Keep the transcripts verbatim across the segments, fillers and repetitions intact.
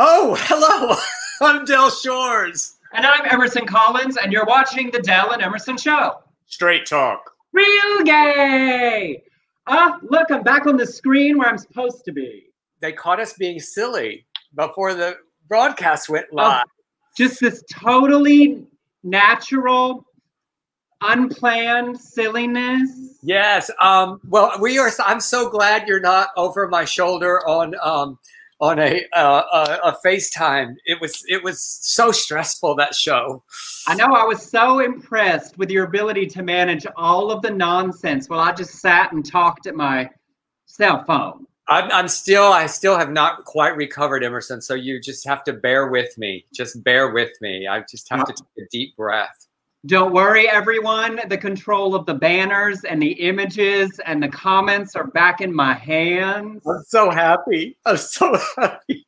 Oh, hello. I'm Del Shores. And I'm Emerson Collins, and you're watching the Del and Emerson Show. Straight talk. Real gay. Ah, uh, look, I'm back on the screen where I'm supposed to be. They caught us being silly before the broadcast went live. Oh, just this totally natural, unplanned silliness. Yes. Um, well, we are. I'm so glad you're not over my shoulder on um, on a, uh, a a FaceTime. It was it was so stressful, that show. I know. I was so impressed with your ability to manage all of the nonsense while I just sat and talked at my cell phone. I'm, I'm still. I still have not quite recovered, Emerson. So you just have to bear with me. Just bear with me. I just have no. to take a deep breath. Don't worry, everyone. The control of the banners and the images and the comments are back in my hands. I'm so happy. I'm so happy.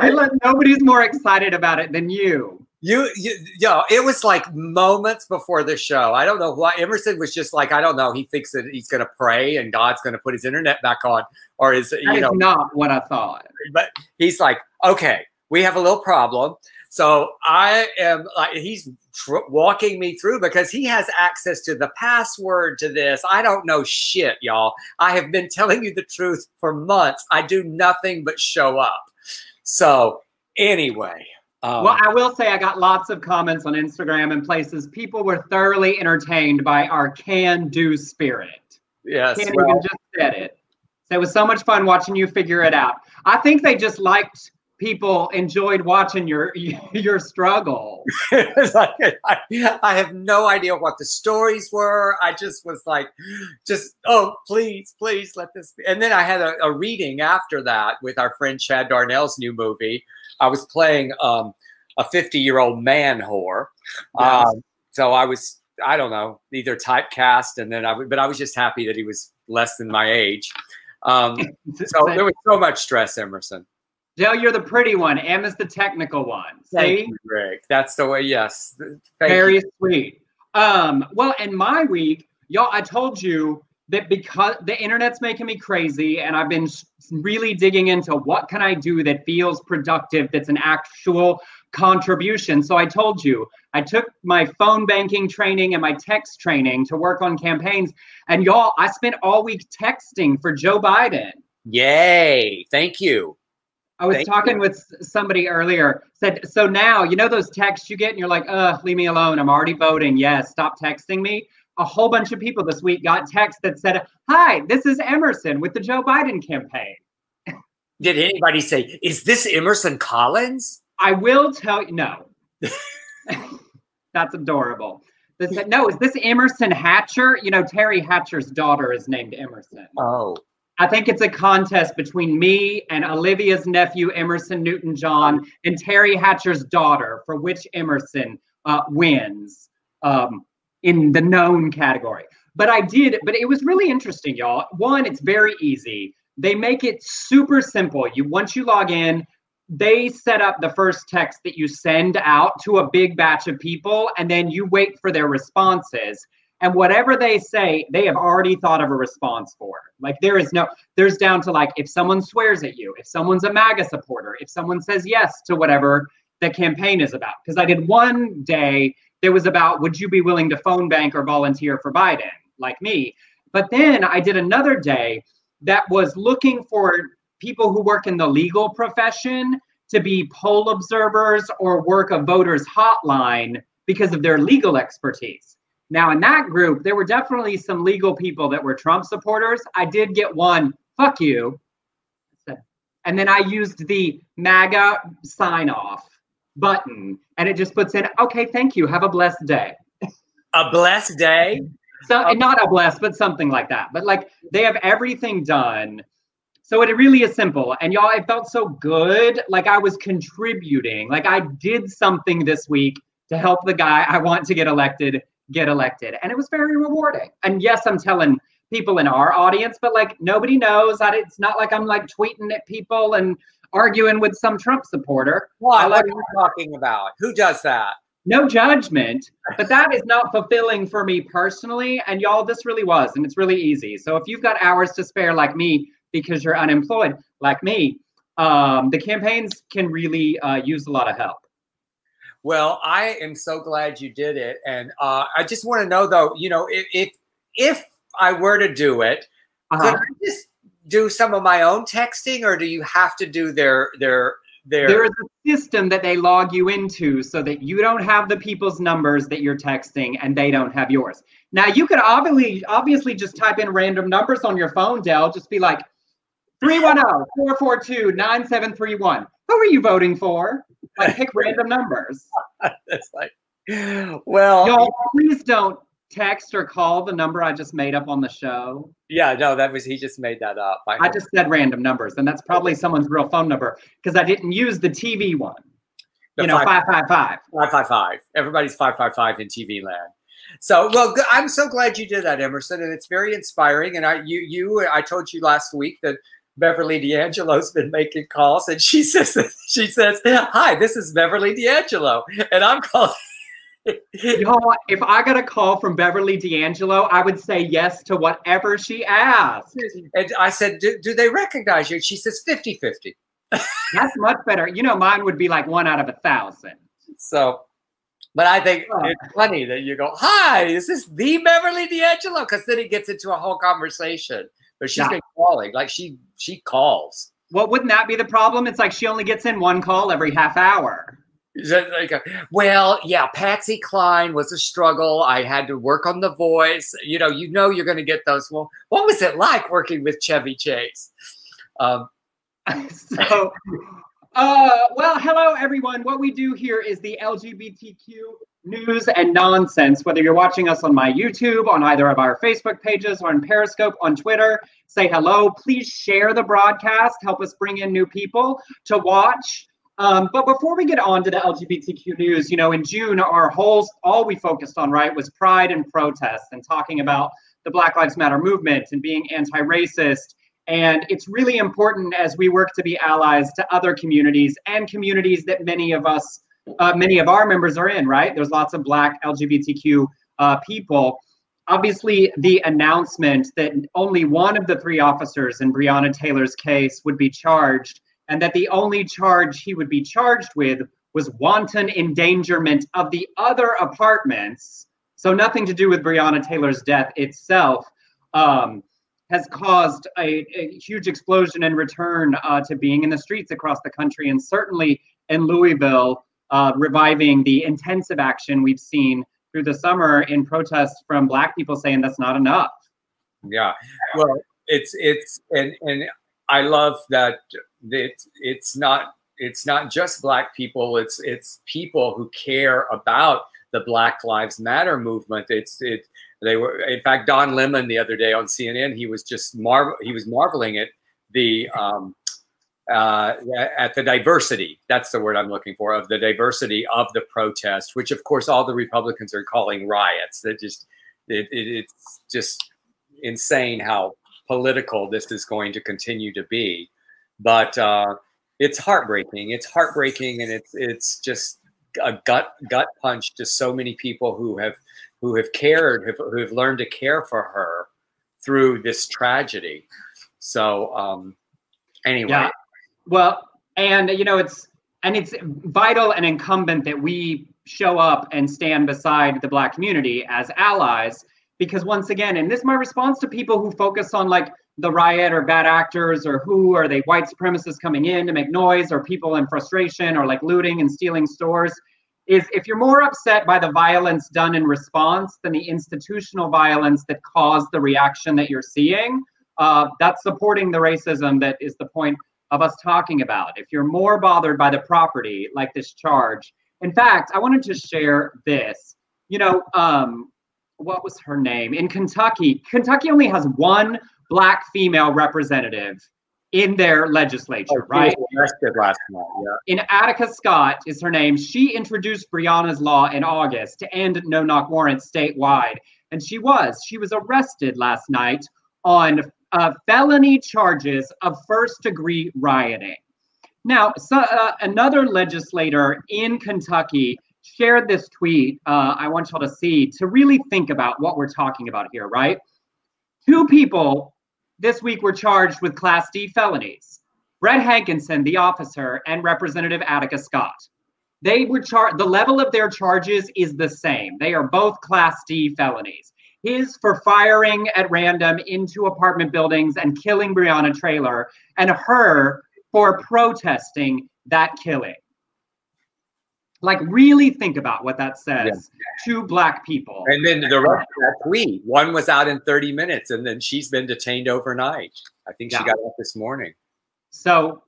I love, nobody's more excited about it than you. You, you, yo, it was like moments before the show. I don't know why. Emerson was just like, I don't know. He thinks that he's going to pray and God's going to put his internet back on. Or is, you that know, is not what I thought. But he's like, okay, we have a little problem. So I am like, he's tr- walking me through because he has access to the password to this. I don't know shit, y'all. I have been telling you the truth for months. I do nothing but show up. So anyway. Um, well, I will say I got lots of comments on Instagram and places. People were thoroughly entertained by our can-do spirit. Yes. Can't well, even just said it. So it was so much fun watching you figure it out. I think they just liked... People enjoyed watching your your struggle. I, I have no idea what the stories were. I just was like, just, oh, please, please let this be. And then I had a, a reading after that with our friend Chad Darnell's new movie. I was playing um, a fifty-year-old man whore. Yes. Um, so I was, I don't know, either typecast and then I would, but I was just happy that he was less than my age. Um, so there was so much stress, Emerson. Del, you're the pretty one. Em is the technical one. See? Thank you, Rick. That's the way, yes. Thank Very you. Sweet. Um, well, in my week, y'all, I told you that because the internet's making me crazy and I've been really digging into what can I do that feels productive, that's an actual contribution. So I told you, I took my phone banking training and my text training to work on campaigns. And y'all, I spent all week texting for Joe Biden. Yay. Thank you. I was Thank talking you. with somebody earlier, said, so now, you know those texts you get and you're like, uh, leave me alone. I'm already voting. Yes, stop texting me. A whole bunch of people this week got texts that said, hi, this is Emerson with the Joe Biden campaign. Did anybody say, is this Emerson Collins? I will tell you, no. That's adorable. They said, no, is this Emerson Hatcher? You know, Terry Hatcher's daughter is named Emerson. Oh. I think it's a contest between me and Olivia's nephew, Emerson Newton-John, and Terry Hatcher's daughter for which Emerson uh, wins um, in the known category. But I did, but it was really interesting, y'all. One, it's very easy. They make it super simple. You once you log in, they set up the first text that you send out to a big batch of people, and then you wait for their responses. And whatever they say, they have already thought of a response for it. Like there is no, there's down to like, if someone swears at you, if someone's a MAGA supporter, if someone says yes to whatever the campaign is about. Because I did one day that was about, would you be willing to phone bank or volunteer for Biden, like me? But then I did another day that was looking for people who work in the legal profession to be poll observers or work a voter's hotline because of their legal expertise. Now, in that group, there were definitely some legal people that were Trump supporters. I did get one, fuck you. And then I used the MAGA sign off button and it just puts in, okay, thank you. Have a blessed day. A blessed day? So okay. Not a blessed, but something like that. But like they have everything done. So it really is simple. And y'all, it felt so good. Like I was contributing. Like I did something this week to help the guy I want to get elected. get elected. And it was very rewarding. And yes, I'm telling people in our audience, but like nobody knows. I, it's not like I'm like tweeting at people and arguing with some Trump supporter. Why? What are you talking about? Who does that? No judgment, but that is not fulfilling for me personally. And y'all, this really was, and it's really easy. So if you've got hours to spare like me because you're unemployed like me, um, the campaigns can really uh, use a lot of help. Well, I am so glad you did it. And uh, I just want to know, though, you know, if if, if I were to do it, uh-huh. could I just do some of my own texting, or do you have to do their their their? There is a system that they log you into so that you don't have the people's numbers that you're texting and they don't have yours. Now, you could obviously obviously just type in random numbers on your phone, Del. Just be like, three one zero, four four two, nine seven three one. Who are you voting for? Like, pick random numbers. It's like, well, y'all, please don't text or call the number I just made up on the show. Yeah, no, that was, he just made that up. I, I just said random numbers, and that's probably someone's real phone number because I didn't use the T V one. The you know, five five five. five five five. Everybody's five five five in T V land. So, well, I'm so glad you did that, Emerson, and it's very inspiring. And I, you, you, I told you last week that Beverly D'Angelo's been making calls, and she says, she says, "Hi, this is Beverly D'Angelo," and I'm calling. Y'all, if I got a call from Beverly D'Angelo, I would say yes to whatever she asked. And I said, "Do, do they recognize you?" She says, fifty fifty. That's much better. You know, mine would be like one out of a thousand. So. But I think oh. it's funny that you go, "Hi, is this the Beverly D'Angelo?" Because then it gets into a whole conversation. But she's yeah. been calling. Like, she she calls. Well, wouldn't that be the problem? It's like she only gets in one call every half hour. Like a, well, yeah, Patsy Cline was a struggle. I had to work on the voice. You know, you know you're going to get those. Well, what was it like working with Chevy Chase? Um, so... Uh, well, hello, everyone. What we do here is the L G B T Q news and nonsense. Whether you're watching us on my YouTube, on either of our Facebook pages, or on Periscope, on Twitter, say hello. Please share the broadcast. Help us bring in new people to watch. Um, but before we get on to the L G B T Q news, you know, in June, our whole, all we focused on, right, was pride and protest and talking about the Black Lives Matter movement and being anti-racist. And it's really important as we work to be allies to other communities and communities that many of us, uh, many of our members are in, right? There's lots of Black L G B T Q uh, people. Obviously, the announcement that only one of the three officers in Breonna Taylor's case would be charged, and that the only charge he would be charged with was wanton endangerment of the other apartments. So nothing to do with Breonna Taylor's death itself. Um, has caused a, a huge explosion and return uh, to being in the streets across the country, and certainly in Louisville, uh, reviving the intensive action we've seen through the summer in protests from Black people saying that's not enough. Yeah, well, it's it's and and I love that it's it's not it's not just Black people. It's it's people who care about the Black Lives Matter movement. It's it. They were, in fact, Don Lemon the other day on C N N. He was just marvel. He was marveling at the um, uh, at the diversity. That's the word I'm looking for, of the diversity of the protest, which, of course, all the Republicans are calling riots. That just it, it, it's just insane how political this is going to continue to be. But uh, it's heartbreaking. It's heartbreaking, and it's it's just a gut gut punch to so many people who have. who have cared, have, who have learned to care for her through this tragedy. So um, anyway. Yeah. Well, and you know, it's, and it's vital and incumbent that we show up and stand beside the Black community as allies, because once again, and this is my response to people who focus on like the riot or bad actors or who are they white supremacists coming in to make noise or people in frustration or like looting and stealing stores, is if you're more upset by the violence done in response than the institutional violence that caused the reaction that you're seeing, uh, that's supporting the racism that is the point of us talking about. If you're more bothered by the property, like this charge. In fact, I wanted to share this. You know, um, what was her name? In Kentucky, Kentucky only has one Black female representative in their legislature, oh, right? Arrested last night, yeah. In Attica Scott is her name. She introduced Breonna's law in August to end no-knock warrants statewide, and she was. She was arrested last night on uh, felony charges of first-degree rioting. Now, so, uh, another legislator in Kentucky shared this tweet, uh, I want y'all to see, to really think about what we're talking about here, right? Two people this week were charged with Class D felonies. Brett Hankinson, the officer, and Representative Attica Scott. They were char- the level of their charges is the same. They are both Class D felonies. His for firing at random into apartment buildings and killing Breonna Taylor, and her for protesting that killing. Like, really think about what that says yeah. to Black people. And then the rest of that plea, one was out in thirty minutes, and then she's been detained overnight. I think yeah. she got out this morning. So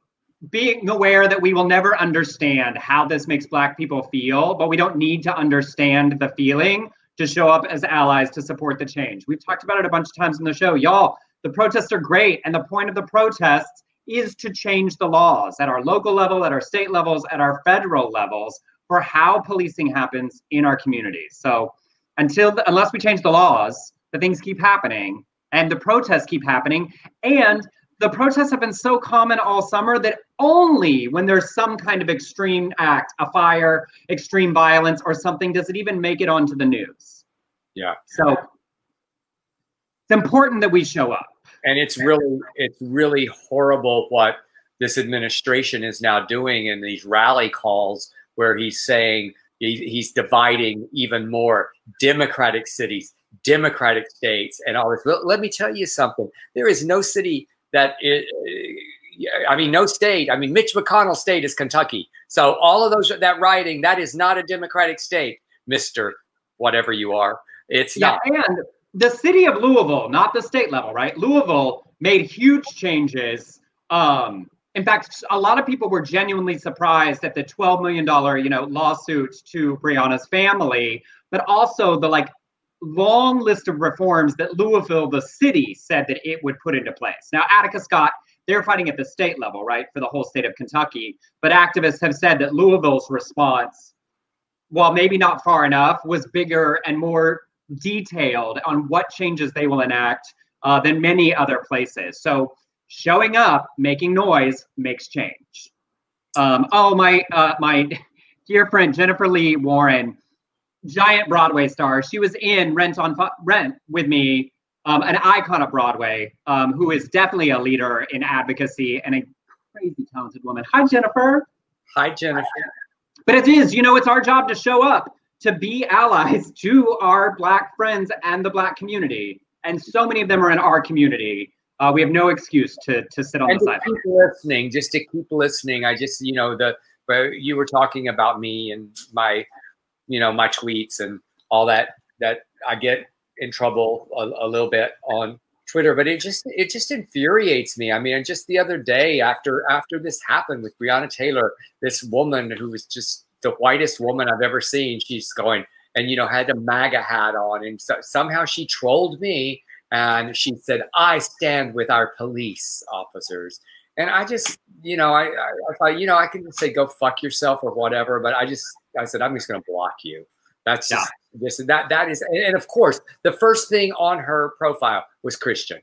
being aware that we will never understand how this makes Black people feel, but we don't need to understand the feeling to show up as allies to support the change. We've talked about it a bunch of times in the show. Y'all, the protests are great. And the point of the protests is to change the laws at our local level, at our state levels, at our federal levels, for how policing happens in our communities. So until the, unless we change the laws, the things keep happening and the protests keep happening. And the protests have been so common all summer that only when there's some kind of extreme act, a fire, extreme violence, or something, does it even make it onto the news. Yeah. So it's important that we show up. And it's really, it's really horrible what this administration is now doing in these rally calls, where he's saying he, he's dividing even more Democratic cities, Democratic states, and all this. Let, let me tell you something. There is no city that, it, I mean, no state. I mean, Mitch McConnell's state is Kentucky. So all of those, that rioting, that is not a Democratic state, Mister Whatever you are. It's yeah, not. And the city of Louisville, not the state level, right? Louisville made huge changes. Um, In fact, a lot of people were genuinely surprised at the twelve million dollars, you know, lawsuit to Breonna's family, but also the like long list of reforms that Louisville, the city, said that it would put into place. Now, Attica Scott, they're fighting at the state level, right, for the whole state of Kentucky. But activists have said that Louisville's response, while maybe not far enough, was bigger and more detailed on what changes they will enact uh, than many other places. So showing up, making noise, makes change. Um, oh, my uh, my dear friend, Jennifer Lee Warren, giant Broadway star. She was in Rent on Rent with me, um, an icon of Broadway, um, who is definitely a leader in advocacy and a crazy talented woman. Hi, Jennifer. Hi, Jennifer. But it is, you know, it's our job to show up, to be allies to our Black friends and the Black community. And so many of them are in our community. Uh, we have no excuse to to sit on and the side. Keep listening, just to keep listening. I just, you know, the you were talking about me and my, you know, my tweets and all that. That I get in trouble a, a little bit on Twitter, but it just it just infuriates me. I mean, just the other day after after this happened with Breonna Taylor, this woman who was just the whitest woman I've ever seen. She's going and you know had a MAGA hat on, and so, somehow she trolled me. And she said, I stand with our police officers. And I just, you know, I, I, I thought, you know, I can say, go fuck yourself or whatever. But I just, I said, I'm just going to block you. That's just, yeah. just that, that is. And, and of course, the first thing on her profile was Christian.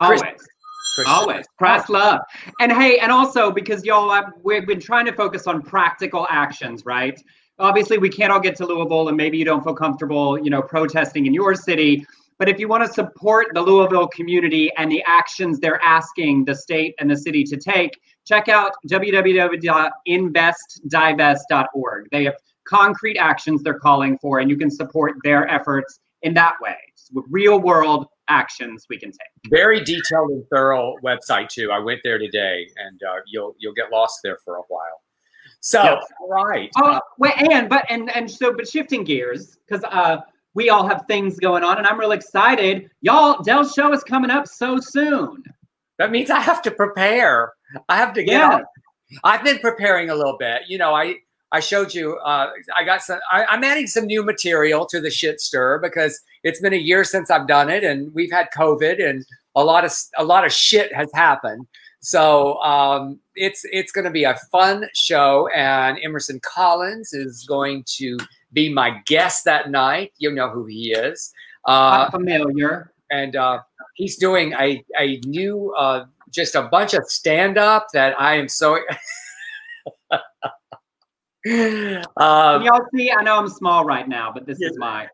Always. Christian. Christian. Always. Christ love. And hey, and also because y'all, I've, we've been trying to focus on practical actions, right? Obviously, we can't all get to Louisville and maybe you don't feel comfortable, you know, protesting in your city. But if you want to support the Louisville community and the actions they're asking the state and the city to take, check out w w w dot invest divest dot org. They have concrete actions they're calling for, and you can support their efforts in that way. It's real world actions we can take. Very detailed and thorough website too. I went there today, and uh, you'll you'll get lost there for a while. So yes. all right. Oh, uh, well, and but and and so but shifting gears because. Uh, We all have things going on, and I'm real excited. Y'all, Del's show is coming up so soon. That means I have to prepare. I have to get yeah. up. I've been preparing a little bit. You know, I, I showed you, uh, I got some, I, I'm adding some new material to the shit stir because it's been a year since I've done it, and we've had COVID, and a lot of, a lot of shit has happened. So um, it's, it's going to be a fun show, and Emerson Collins is going to be my guest that night. You know who he is. Uh, I'm familiar. And uh, he's doing a, a new, uh, just a bunch of stand-up that I am so... um, Can y'all see? I know I'm small right now, but this yeah. is my...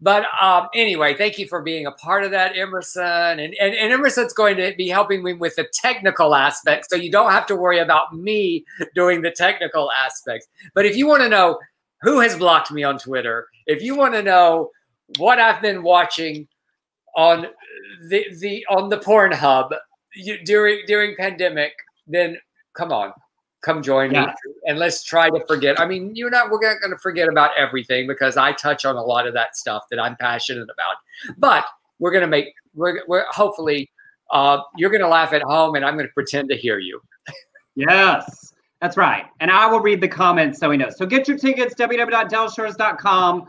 But um, anyway, thank you for being a part of that, Emerson. And, and, and Emerson's going to be helping me with the technical aspects, so you don't have to worry about me doing the technical aspects. But if you want to know who has blocked me on Twitter, if you want to know what I've been watching on the, the, on the Pornhub you, during, during pandemic, then come on. Come join yeah. me, and let's try to forget. I mean, you're not, we're not going to forget about everything, because I touch on a lot of that stuff that I'm passionate about. But we're going to make, we're, we're hopefully, uh, you're going to laugh at home, and I'm going to pretend to hear you. Yes, that's right. And I will read the comments so we know. So get your tickets, w w w dot del shores dot com,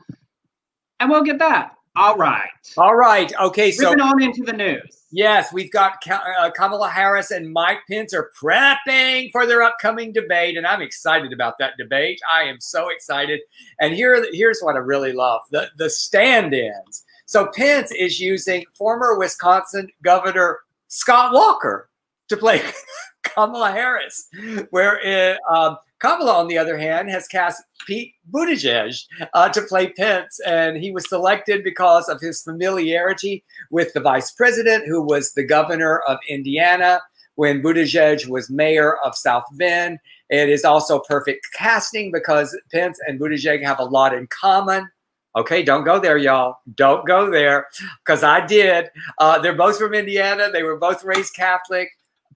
and we'll get that. All right. All right. Okay. So moving on into the news. Yes, we've got uh, Kamala Harris and Mike Pence are prepping for their upcoming debate, and I'm excited about that debate. I am so excited. And here, here's what I really love: the the stand-ins. So Pence is using former Wisconsin Governor Scott Walker to play Kamala Harris, where it, um, Kamala, on the other hand, has cast Pete Buttigieg uh, to play Pence, and he was selected because of his familiarity with the vice president, who was the governor of Indiana when Buttigieg was mayor of South Bend. It is also perfect casting because Pence and Buttigieg have a lot in common. Okay, don't go there, y'all. Don't go there, because I did. Uh, they're both from Indiana. They were both raised Catholic.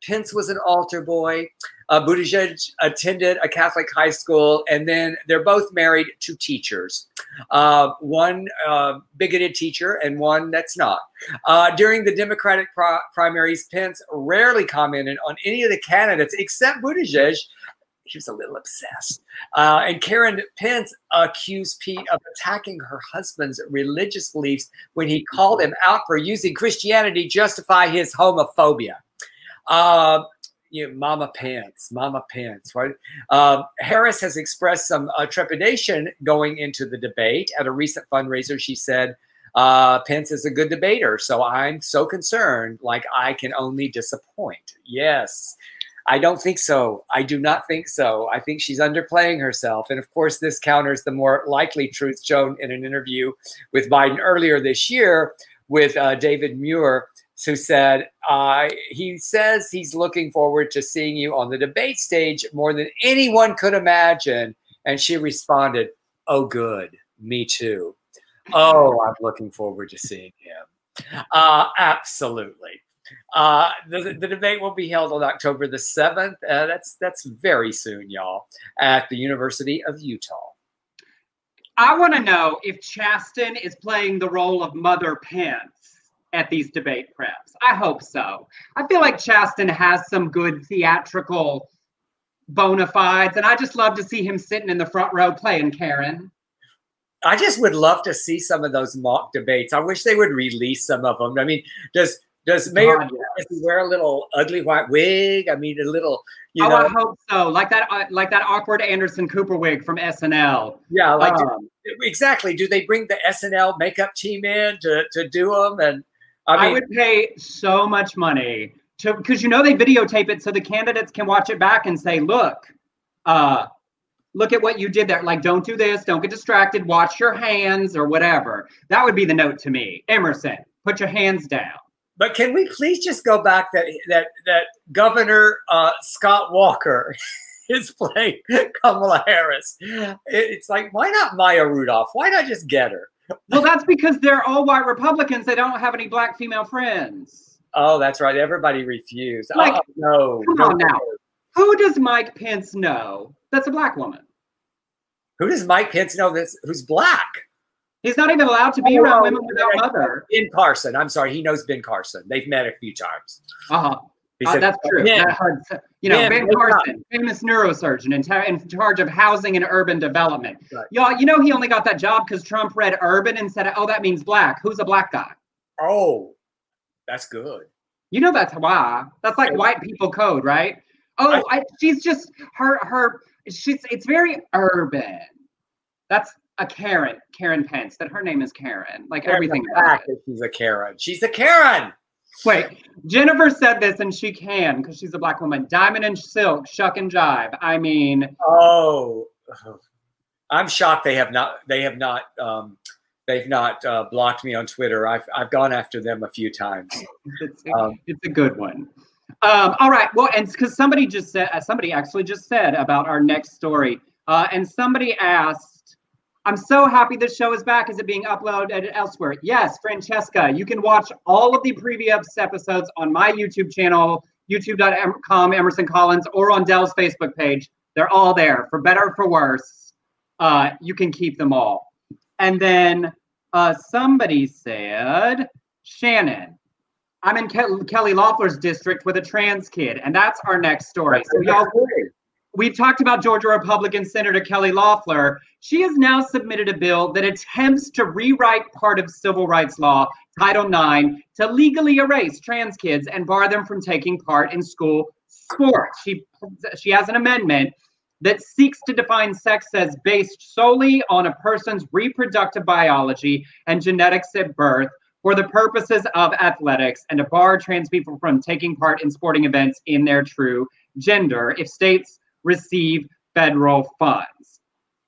Pence was an altar boy. Uh, Buttigieg attended a Catholic high school, and then they're both married to teachers. Uh, one uh, bigoted teacher and one that's not. Uh, during the Democratic pri- primaries, Pence rarely commented on any of the candidates except Buttigieg. She was a little obsessed. Uh, and Karen Pence accused Pete of attacking her husband's religious beliefs when he called him out for using Christianity to justify his homophobia. Uh, you know, Mama Pence, Mama Pence, right? Um, Harris has expressed some uh, trepidation going into the debate. At a recent fundraiser, she said, uh, Pence is a good debater, so I'm so concerned, like I can only disappoint. Yes, I don't think so. I do not think so. I think she's underplaying herself. And of course, this counters the more likely truth shown in an interview with Biden earlier this year with uh, David Muir, who said, uh, he says he's looking forward to seeing you on the debate stage more than anyone could imagine. And she responded, oh, good. Me too. Oh, I'm looking forward to seeing him. Uh, absolutely. Uh, the, the debate will be held on October the seventh. Uh, that's, that's very soon, y'all, at the University of Utah. I want to know if Chasten is playing the role of Mother Pence at these debate preps. I hope so. I feel like Chasten has some good theatrical bona fides, and I just love to see him sitting in the front row playing Karen. I just would love to see some of those mock debates. I wish they would release some of them. I mean, does does Mayor God, yes. wear a little ugly white wig? I mean, a little, you oh, know. Oh, I hope so. Like that, uh, like that awkward Anderson Cooper wig from S N L. Yeah, like um, do, exactly. Do they bring the S N L makeup team in to to do them? And I, mean, I would pay so much money to, because you know they videotape it so the candidates can watch it back and say, look, uh, look at what you did there. Like, don't do this. Don't get distracted. Watch your hands or whatever. That would be the note to me. Emerson, put your hands down. But can we please just go back that that that Governor uh, Scott Walker is playing Kamala Harris. It, it's like, why not Maya Rudolph? Why not just get her? Well, that's because they're all white Republicans. They don't have any black female friends. Oh, that's right. Everybody refused. Like, oh, no. Come on now. Who does Mike Pence know that's a black woman? Who does Mike Pence know that's who's black? He's not even allowed to be oh, around women without mother. Ben Carson. I'm sorry. He knows Ben Carson. They've met a few times. Uh-huh. He uh, said, that's true. Ben, that, you know, Ben, ben Carson, famous neurosurgeon in, ta- in charge of housing and urban development. Right. Y'all, you know he only got that job because Trump read urban and said, oh, that means black. Who's a black guy? Oh, that's good. You know that's why. That's like white people code, right? Oh, I, I, she's just, her, her, she's, it's very urban. That's a Karen, Karen Pence, that her name is Karen. Like Karen's everything. Black is. She's a Karen. She's a Karen. Wait, Jennifer said this, and she can because she's a black woman. Diamond and silk, shuck and jive. I mean, oh, I'm shocked they have not. They have not. Um, They've not uh, blocked me on Twitter. I've, I've gone after them a few times. It's, um, it's a good one. Um, all right. Well, and because somebody just said, somebody actually just said about our next story. Uh, and somebody asked, I'm so happy this show is back. Is it being uploaded elsewhere? Yes, Francesca, you can watch all of the previous episodes on my YouTube channel, youtube dot com Emerson Collins, or on Del's Facebook page. They're all there, for better or for worse. Uh, you can keep them all. And then uh, somebody said, Shannon, I'm in Ke- Kelly Loeffler's district with a trans kid. And that's our next story. So y'all, we've talked about Georgia Republican Senator Kelly Loeffler. She has now submitted a bill that attempts to rewrite part of civil rights law, Title nine, to legally erase trans kids and bar them from taking part in school sports. She, she has an amendment that seeks to define sex as based solely on a person's reproductive biology and genetics at birth for the purposes of athletics, and to bar trans people from taking part in sporting events in their true gender if states receive federal funds.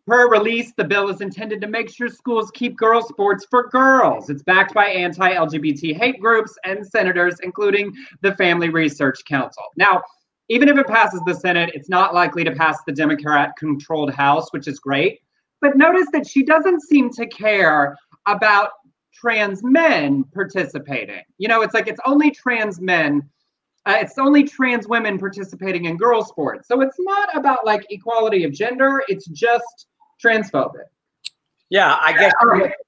Per release, the bill is intended to make sure schools keep girls' sports for girls. It's backed by anti-L G B T hate groups and senators, including the Family Research Council. Now, even if it passes the Senate, it's not likely to pass the Democrat-controlled House, which is great. But notice that she doesn't seem to care about trans men participating. You know, it's like it's only trans men, uh, it's only trans women participating in girl sports. So it's not about like equality of gender. It's just transphobic. Yeah, I guess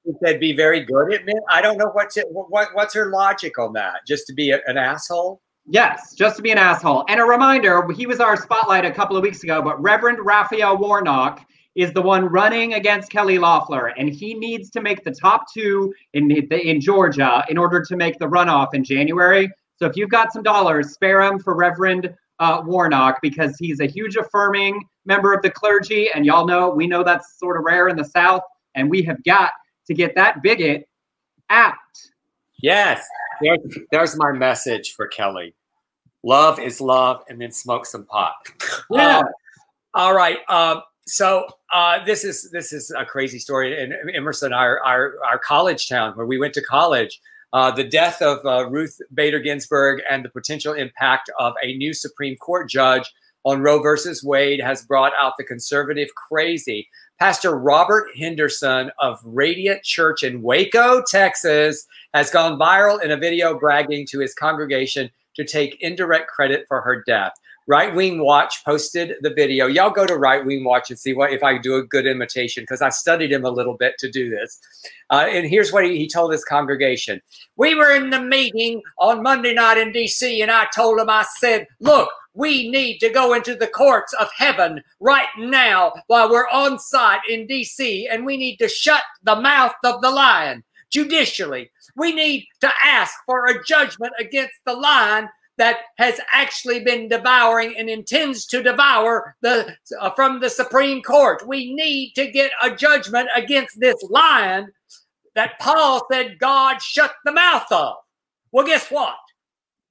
she said be very good at men. I don't know what's it, what what's her logic on that. Just to be a, an asshole. Yes, just to be an asshole. And a reminder, he was our spotlight a couple of weeks ago, but Reverend Raphael Warnock is the one running against Kelly Loeffler, and he needs to make the top two in in Georgia in order to make the runoff in January. So if you've got some dollars, spare them for Reverend uh, Warnock, because he's a huge affirming member of the clergy, and y'all know, we know that's sort of rare in the South, and we have got to get that bigot out. Yes, there's, there's my message for Kelly. Love is love, and then smoke some pot. Yeah. Uh, all right. Um, So uh, this is this is a crazy story. In Emerson, our our, our college town where we went to college, uh, the death of uh, Ruth Bader Ginsburg and the potential impact of a new Supreme Court judge on Roe versus Wade has brought out the conservative crazy. Pastor Robert Henderson of Radiant Church in Waco, Texas, has gone viral in a video bragging to his congregation to take indirect credit for her death. Right Wing Watch posted the video. Y'all go to Right Wing Watch and see what if I do a good imitation, because I studied him a little bit to do this. Uh, and here's what he, he told his congregation. We were in the meeting on Monday night in D C, and I told him, I said, look, we need to go into the courts of heaven right now while we're on site in D C, and we need to shut the mouth of the lion judicially. We need to ask for a judgment against the lion that has actually been devouring and intends to devour the uh, from the Supreme Court. We need to get a judgment against this lion that Paul said God shut the mouth of. Well, guess what?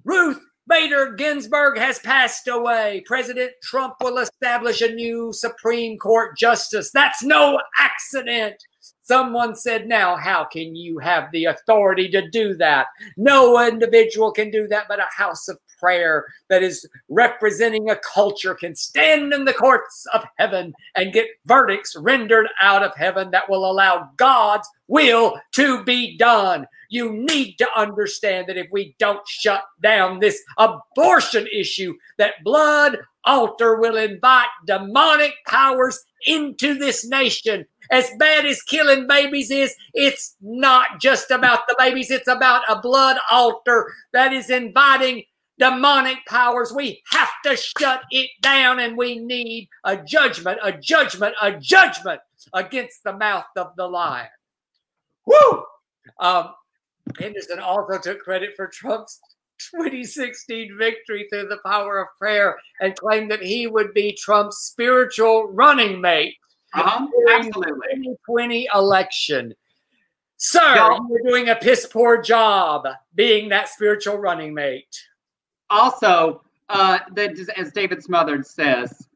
Ruth Bader Ginsburg has passed away. President Trump will establish a new Supreme Court justice. That's no accident. Someone said, now, how can you have the authority to do that? No individual can do that, but a house of prayer that is representing a culture can stand in the courts of heaven and get verdicts rendered out of heaven that will allow God's will to be done. You need to understand that if we don't shut down this abortion issue, that blood altar will invite demonic powers into this nation. As bad as killing babies is, it's not just about the babies. It's about a blood altar that is inviting demonic powers. We have to shut it down, and we need a judgment, a judgment, a judgment against the mouth of the lion. Woo! Um, Henderson also took credit for Trump's twenty sixteen victory through the power of prayer and claimed that he would be Trump's spiritual running mate. Uh-huh. Absolutely. twenty twenty election. Sir, y'all, you're doing a piss poor job being that spiritual running mate. Also, uh, the, as David Smothers says,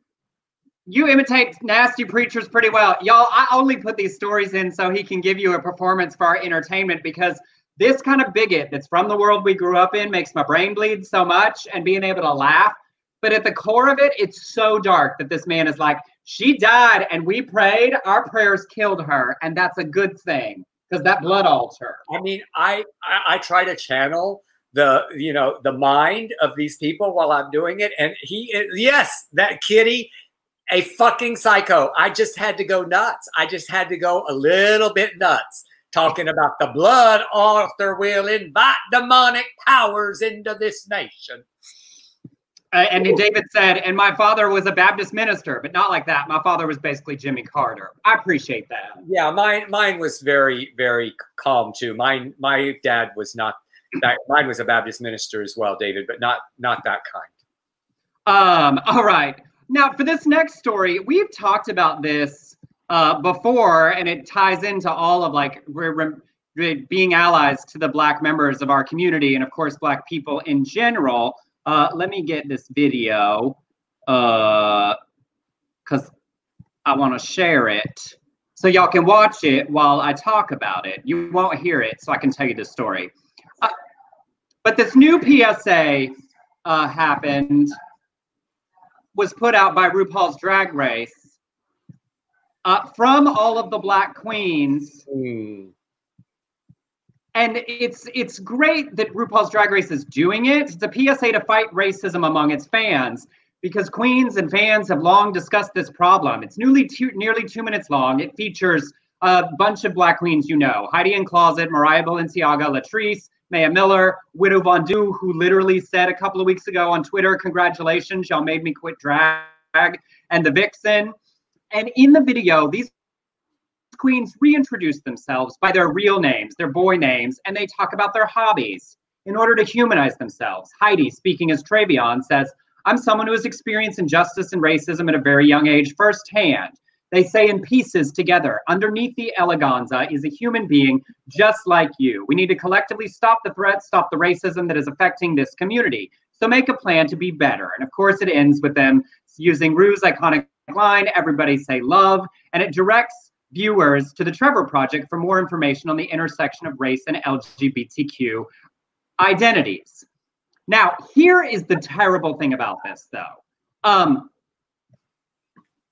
You imitate nasty preachers pretty well. Y'all, I only put these stories in so he can give you a performance for our entertainment, because this kind of bigot that's from the world we grew up in makes my brain bleed so much, and being able to laugh. But at the core of it, it's so dark that this man is like, she died and we prayed, our prayers killed her. And that's a good thing, because that blood altar. I mean, I, I, I try to channel the, you know, the mind of these people while I'm doing it. And he, yes, that kitty, a fucking psycho. I just had to go nuts. I just had to go a little bit nuts talking about the blood altar will invite demonic powers into this nation. Uh, and David said, and my father was a Baptist minister, but not like that. My father was basically Jimmy Carter. I appreciate that. Yeah, mine mine was very, very calm too. Mine, my dad was not, mine was a Baptist minister as well, David, but not, not that kind. Um. All right. Now, for this next story, we've talked about this uh, before, and it ties into all of like we're, we're being allies to the Black members of our community and, of course, Black people in general. Uh, let me get this video because uh, I want to share it so y'all can watch it while I talk about it. You won't hear it, so I can tell you this story. Uh, but this new P S A uh, happened. Was put out by RuPaul's Drag Race uh, from all of the Black queens. Mm. And it's it's great that RuPaul's Drag Race is doing it. It's a P S A to fight racism among its fans, because queens and fans have long discussed this problem. It's nearly two, nearly two minutes long. It features a bunch of Black queens you know. Heidi in Closet, Mariah Balenciaga, Latrice, Maya Miller, Widow Von Du, who literally said a couple of weeks ago on Twitter, congratulations, y'all made me quit drag, and the Vixen. And in the video, these queens reintroduce themselves by their real names, their boy names, and they talk about their hobbies in order to humanize themselves. Heidi, speaking as Travion, says, I'm someone who has experienced injustice and racism at a very young age firsthand. They say in pieces together, underneath the eleganza is a human being just like you. We need to collectively stop the threat, stop the racism that is affecting this community. So make a plan to be better. And of course it ends with them using Rue's iconic line, everybody say love. And it directs viewers to the Trevor Project for more information on the intersection of race and L G B T Q identities. Now, here is the terrible thing about this though. Um,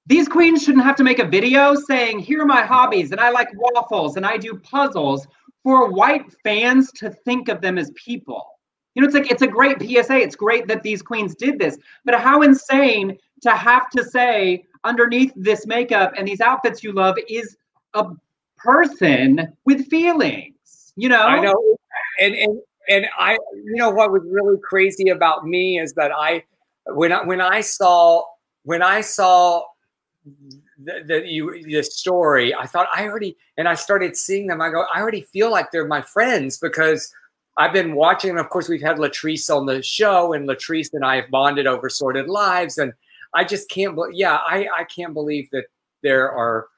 These queens shouldn't have to make a video saying, here are my hobbies, and I like waffles, and I do puzzles, for white fans to think of them as people. You know, it's like, it's a great P S A. It's great that these queens did this, but how insane to have to say underneath this makeup and these outfits you love is a person with feelings, you know? I know, and, and, and I, you know, what was really crazy about me is that I, when I, when I saw, when I saw, The, the, you, the story, I thought I already, and I started seeing them. I go, I already feel like they're my friends because I've been watching. And of course, we've had Latrice on the show, and Latrice and I have bonded over Sordid Lives. And I just can't, yeah, I, I can't believe that there are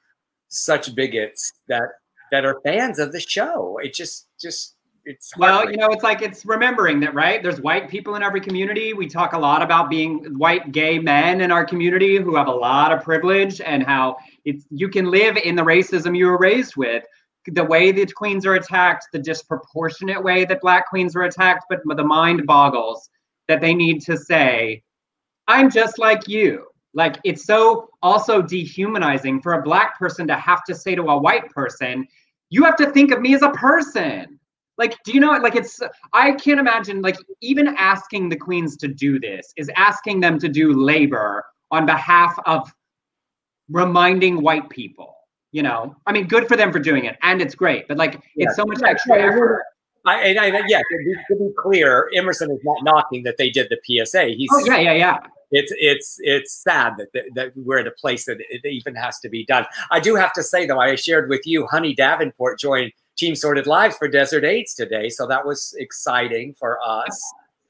such bigots that, that are fans of the show. It just, just, It's well, you know, it's like it's remembering that, right? There's white people in every community. We talk a lot about being white gay men in our community who have a lot of privilege, and how it's you can live in the racism you were raised with. The way that queens are attacked, the disproportionate way that Black queens are attacked, but the mind boggles that they need to say, I'm just like you. Like, it's so also dehumanizing for a Black person to have to say to a white person, you have to think of me as a person. Like, do you know, like it's, I can't imagine, like even asking the queens to do this is asking them to do labor on behalf of reminding white people, you know? I mean, good for them for doing it, and it's great, but like, yeah. It's so much extra effort. I, and I, yeah, to be, to be clear, Emerson is not knocking that they did the P S A. He's, oh, yeah, yeah, yeah. It's it's it's sad that, that that we're at a place that it even has to be done. I do have to say though, I shared with you, Honey Davenport joined Team Sordid Lives for Desert AIDS today. So that was exciting for us.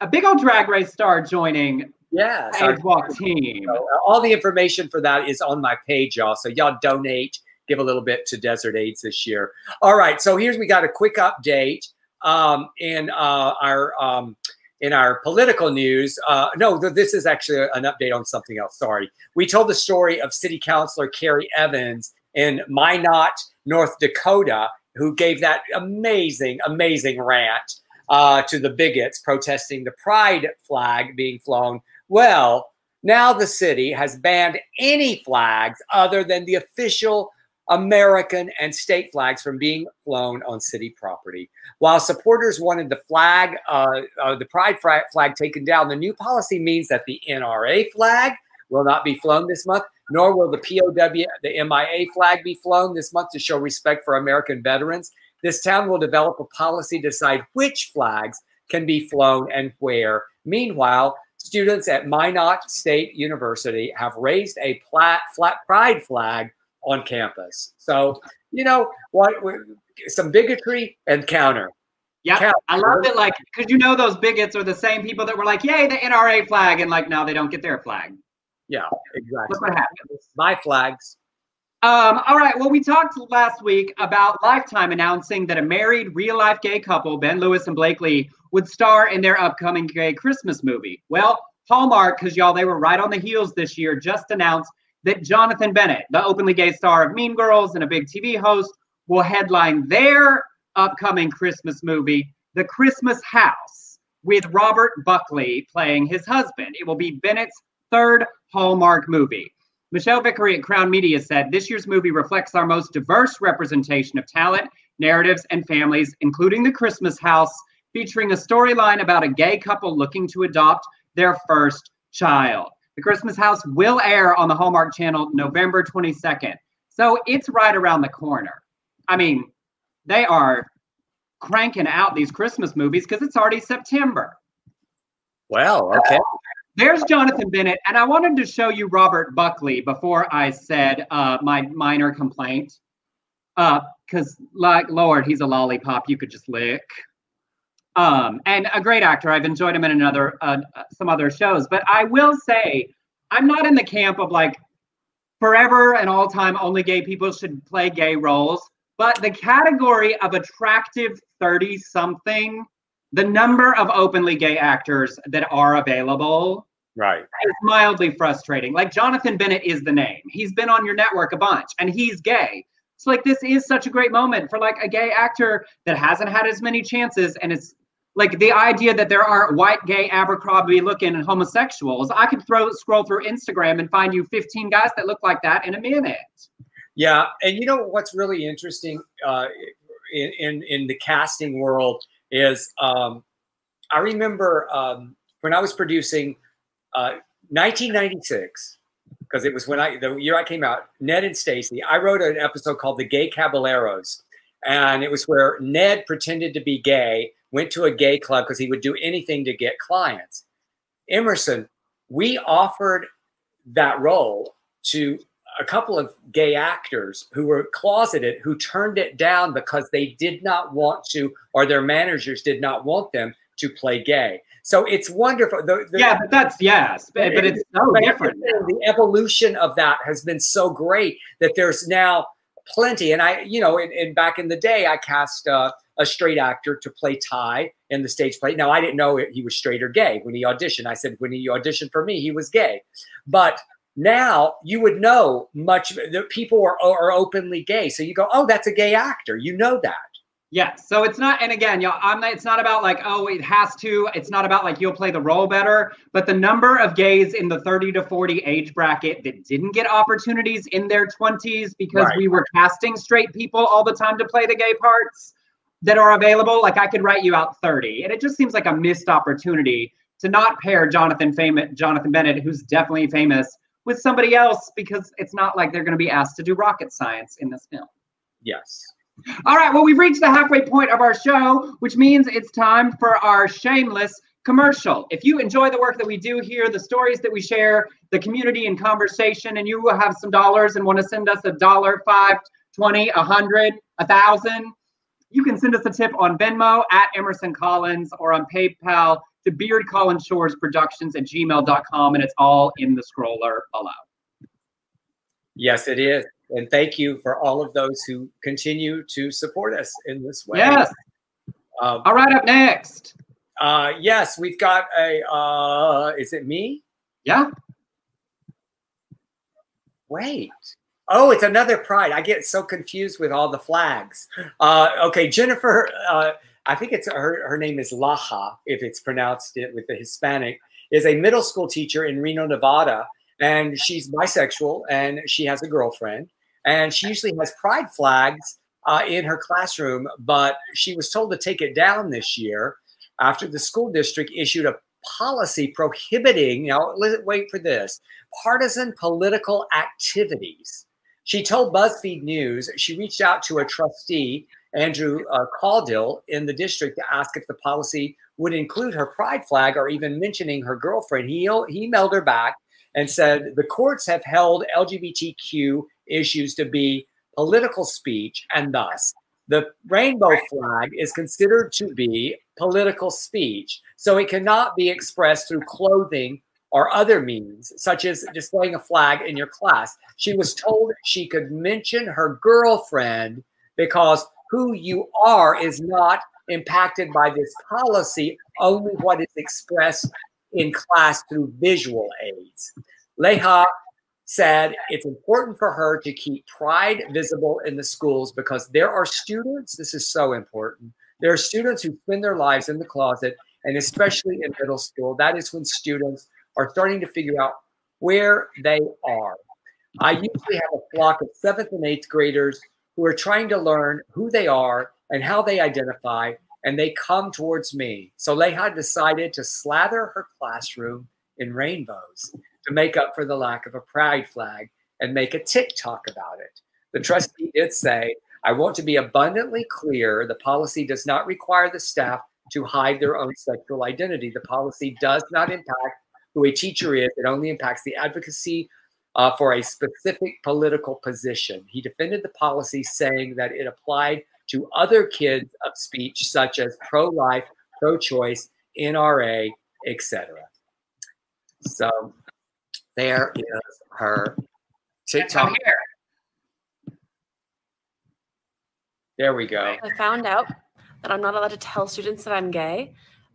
A big old Drag Race star joining yeah, AIDS Walk team. So all the information for that is on my page, y'all. So y'all donate, give a little bit to Desert AIDS this year. All right, so here's, we got a quick update um, in uh, our um, in our political news. Uh, no, this is actually an update on something else. Sorry. We told the story of City Councilor Carrie Evans in Minot, North Dakota, who gave that amazing, amazing rant uh, to the bigots protesting the pride flag being flown. Well, now the city has banned any flags other than the official American and state flags from being flown on city property. While supporters wanted the flag, uh, uh, the pride flag taken down, the new policy means that the N R A flag will not be flown this month, nor will the P O W, the M I A flag be flown this month to show respect for American veterans. This town will develop a policy to decide which flags can be flown and where. Meanwhile, students at Minot State University have raised a flat, flat pride flag on campus. So, you know, what, some bigotry and counter. Yeah, I love it. Like, because you know those bigots are the same people that were like, yay, the N R A flag. And like, now they don't get their flag. Yeah, exactly. Look what happens. My flags. Um, all right. Well, we talked last week about Lifetime announcing that a married real-life gay couple, Ben Lewis and Blakely, would star in their upcoming gay Christmas movie. Well, Hallmark, because y'all, they were right on the heels this year, just announced that Jonathan Bennett, the openly gay star of Mean Girls and a big T V host, will headline their upcoming Christmas movie, The Christmas House, with Robert Buckley playing his husband. It will be Bennett's third Hallmark movie. Michelle Vickery at Crown Media said, this year's movie reflects our most diverse representation of talent, narratives, and families, including The Christmas House, featuring a storyline about a gay couple looking to adopt their first child. The Christmas House will air on the Hallmark Channel November twenty-second. So it's right around the corner. I mean, they are cranking out these Christmas movies because it's already September. Well, okay. Uh, There's Jonathan Bennett, and I wanted to show you Robert Buckley before I said uh, my minor complaint, because, uh, like, Lord, he's a lollipop you could just lick, um, and a great actor. I've enjoyed him in another uh, some other shows, but I will say I'm not in the camp of, like, forever and all time only gay people should play gay roles, but the category of attractive thirty-something, the number of openly gay actors that are available, right, is mildly frustrating. Like, Jonathan Bennett is the name. He's been on your network a bunch, and he's gay. So, like, this is such a great moment for, like, a gay actor that hasn't had as many chances. And it's, like, the idea that there are white, gay, Abercrombie-looking homosexuals. I could throw scroll through Instagram and find you fifteen guys that look like that in a minute. Yeah, and you know what's really interesting uh, in, in, in the casting world is um, I remember um, when I was producing uh, nineteen ninety-six, because it was when I the year I came out, Ned and Stacy, I wrote an episode called The Gay Caballeros. And it was where Ned pretended to be gay, went to a gay club because he would do anything to get clients. Emerson, we offered that role to a couple of gay actors who were closeted, who turned it down because they did not want to, or their managers did not want them to play gay. So it's wonderful. The, the, yeah, but that's, yes, but, but it's so different. The evolution of that has been so great that there's now plenty. And I, you know, in, in back in the day, I cast uh, a straight actor to play Ty in the stage play. Now, I didn't know he was straight or gay when he auditioned. I said, when he auditioned for me, he was gay. But now you would know much that people are, are openly gay. So you go, oh, that's a gay actor. You know that. Yeah. So it's not. And again, y'all, I'm not, it's not about like, oh, it has to. It's not about like you'll play the role better. But the number of gays in the thirty to forty age bracket that didn't get opportunities in their twenties because right. we were casting straight people all the time to play the gay parts that are available. Like, I could write you out thirty. And it just seems like a missed opportunity to not pair Jonathan, fam- Jonathan Bennett, who's definitely famous, with somebody else, because it's not like they're going to be asked to do rocket science in this film. Yes. All right. Well, we've reached the halfway point of our show, which means it's time for our shameless commercial. If you enjoy the work that we do here, the stories that we share, the community and conversation, and you will have some dollars and want to send us a dollar, five, twenty, a hundred, a thousand, you can send us a tip on Venmo at Emerson Collins or on PayPal. The Beard Collins Shores Productions at gmail dot com, and it's all in the scroller below. Yes, it is. And thank you for all of those who continue to support us in this way. Yes. Um, all right, up next. Uh, yes, we've got a, uh, is it me? Yeah. Wait. Oh, it's another pride. I get so confused with all the flags. Uh, okay, Jennifer, uh, I think it's her, her name is Laja, if it's pronounced it with the Hispanic, is a middle school teacher in Reno, Nevada, and she's bisexual, and she has a girlfriend, and she usually has pride flags uh, in her classroom, but she was told to take it down this year after the school district issued a policy prohibiting, now wait for this, partisan political activities. She told BuzzFeed News she reached out to a trustee, Andrew uh, Caudill, in the district to ask if the policy would include her pride flag or even mentioning her girlfriend. He, he emailed her back and said, the courts have held L G B T Q issues to be political speech, and thus the rainbow flag is considered to be political speech, so it cannot be expressed through clothing or other means, such as displaying a flag in your class. She was told she could mention her girlfriend because who you are is not impacted by this policy, only what is expressed in class through visual aids. Leha said it's important for her to keep pride visible in the schools because there are students, this is so important, there are students who spend their lives in the closet, and especially in middle school, that is when students are starting to figure out where they are. I usually have a flock of seventh and eighth graders who are trying to learn who they are and how they identify, and they come towards me. So Leha decided to slather her classroom in rainbows to make up for the lack of a pride flag and make a TikTok about it. The trustee did say, I want to be abundantly clear, the policy does not require the staff to hide their own sexual identity. The policy does not impact who a teacher is, it only impacts the advocacy uh, for a specific political position. He defended the policy, saying that it applied to other kids of speech, such as pro-life, pro-choice, N R A, et cetera. So there is her TikTok. There we go. I found out that I'm not allowed to tell students that I'm gay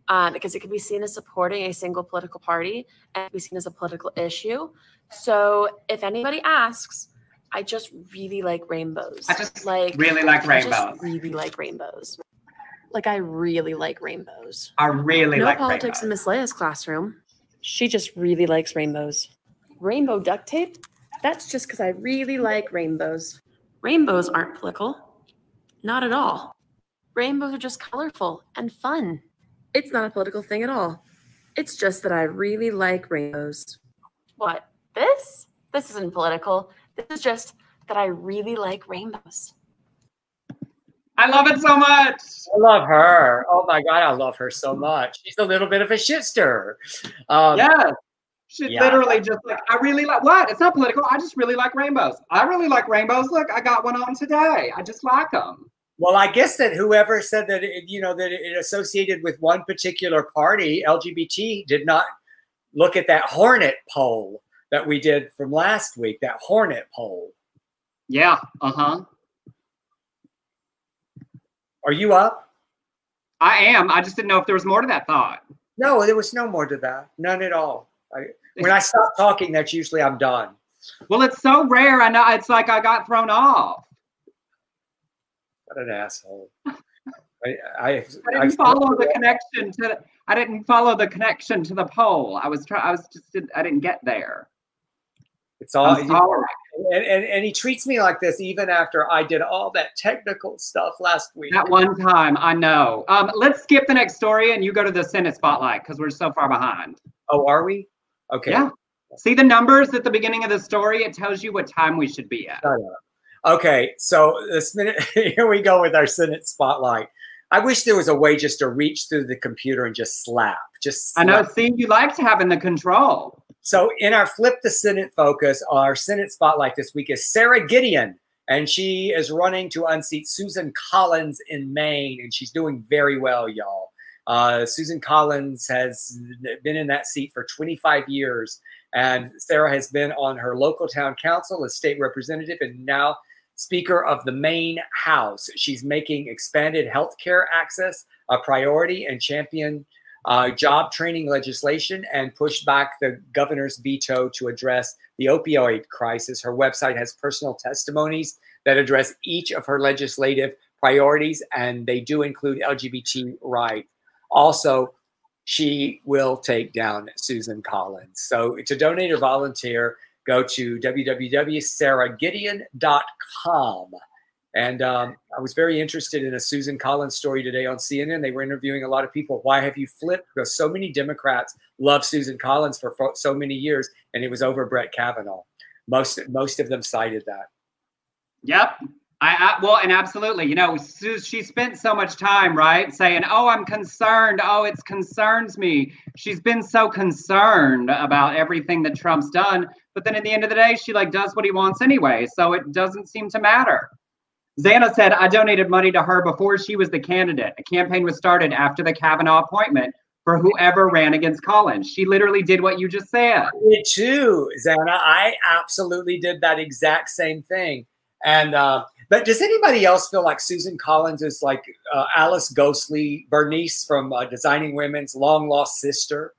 um, because it could be seen as supporting a single political party and it could be seen as a political issue. So if anybody asks, I just really like rainbows. I just like, really like I rainbows. I just really like rainbows. Like I really like rainbows. I really no like rainbows. No politics in Miss Leia's classroom. She just really likes rainbows. Rainbow duct tape? That's just because I really like rainbows. Rainbows aren't political. Not at all. Rainbows are just colorful and fun. It's not a political thing at all. It's just that I really like rainbows. What? This? This isn't political. This is just that I really like rainbows. I love it so much. I love her. Oh my God, I love her so much. She's a little bit of a shitster. Um, yeah. She's yeah. literally just like, I really like, what? It's not political. I just really like rainbows. I really like rainbows. Look, I got one on today. I just like them. Well, I guess that whoever said that, it, you know, that it associated with one particular party, L G B T, did not look at that Hornet poll that we did from last week, that Hornet poll. Yeah. Uh-huh. Are you up? I am. I just didn't know if there was more to that thought. No, there was no more to that. None at all. I, when I stop talking, that's usually I'm done. Well, it's so rare. I know. It's like I got thrown off. What an asshole! I, I, I didn't I, follow I, the connection to. I didn't follow the connection to the poll. I was trying. I was just. I didn't get there. It's all. You know, and, and and he treats me like this even after I did all that technical stuff last week. That one time, I know. Um, let's skip the next story and you go to the Senate spotlight because we're so far behind. Oh, are we? Okay. Yeah. See the numbers at the beginning of the story? It tells you what time we should be at. Okay. So this minute, here we go with our Senate spotlight. I wish there was a way just to reach through the computer and just slap. Just slap. I know. See, you like to have in the control. So in our Flip the Senate focus, our Senate spotlight this week is Sarah Gideon. And she is running to unseat Susan Collins in Maine. And she's doing very well, y'all. Uh, Susan Collins has been in that seat for twenty-five years, and Sarah has been on her local town council as state representative and now Speaker of the Maine House. She's making expanded health care access a priority and champion uh, job training legislation and pushed back the governor's veto to address the opioid crisis. Her website has personal testimonies that address each of her legislative priorities, and they do include L G B T rights. Also, she will take down Susan Collins. So to donate or volunteer, go to w w w dot sarah gideon dot com. And um, I was very interested in a Susan Collins story today on C N N. They were interviewing a lot of people. Why have you flipped? Because so many Democrats loved Susan Collins for fo- so many years, and it was over Brett Kavanaugh. Most most of them cited that. Yep. I, I, well, and absolutely, you know, she spent so much time, right, saying, oh, I'm concerned. Oh, it concerns me. She's been so concerned about everything that Trump's done. But then at the end of the day, she like does what he wants anyway. So it doesn't seem to matter. Zana said, I donated money to her before she was the candidate. A campaign was started after the Kavanaugh appointment for whoever ran against Collins. She literally did what you just said. Me too, Zana. I absolutely did that exact same thing. And, uh, but does anybody else feel like Susan Collins is like uh, Alice Ghostly, Bernice from uh, Designing Women's long lost sister?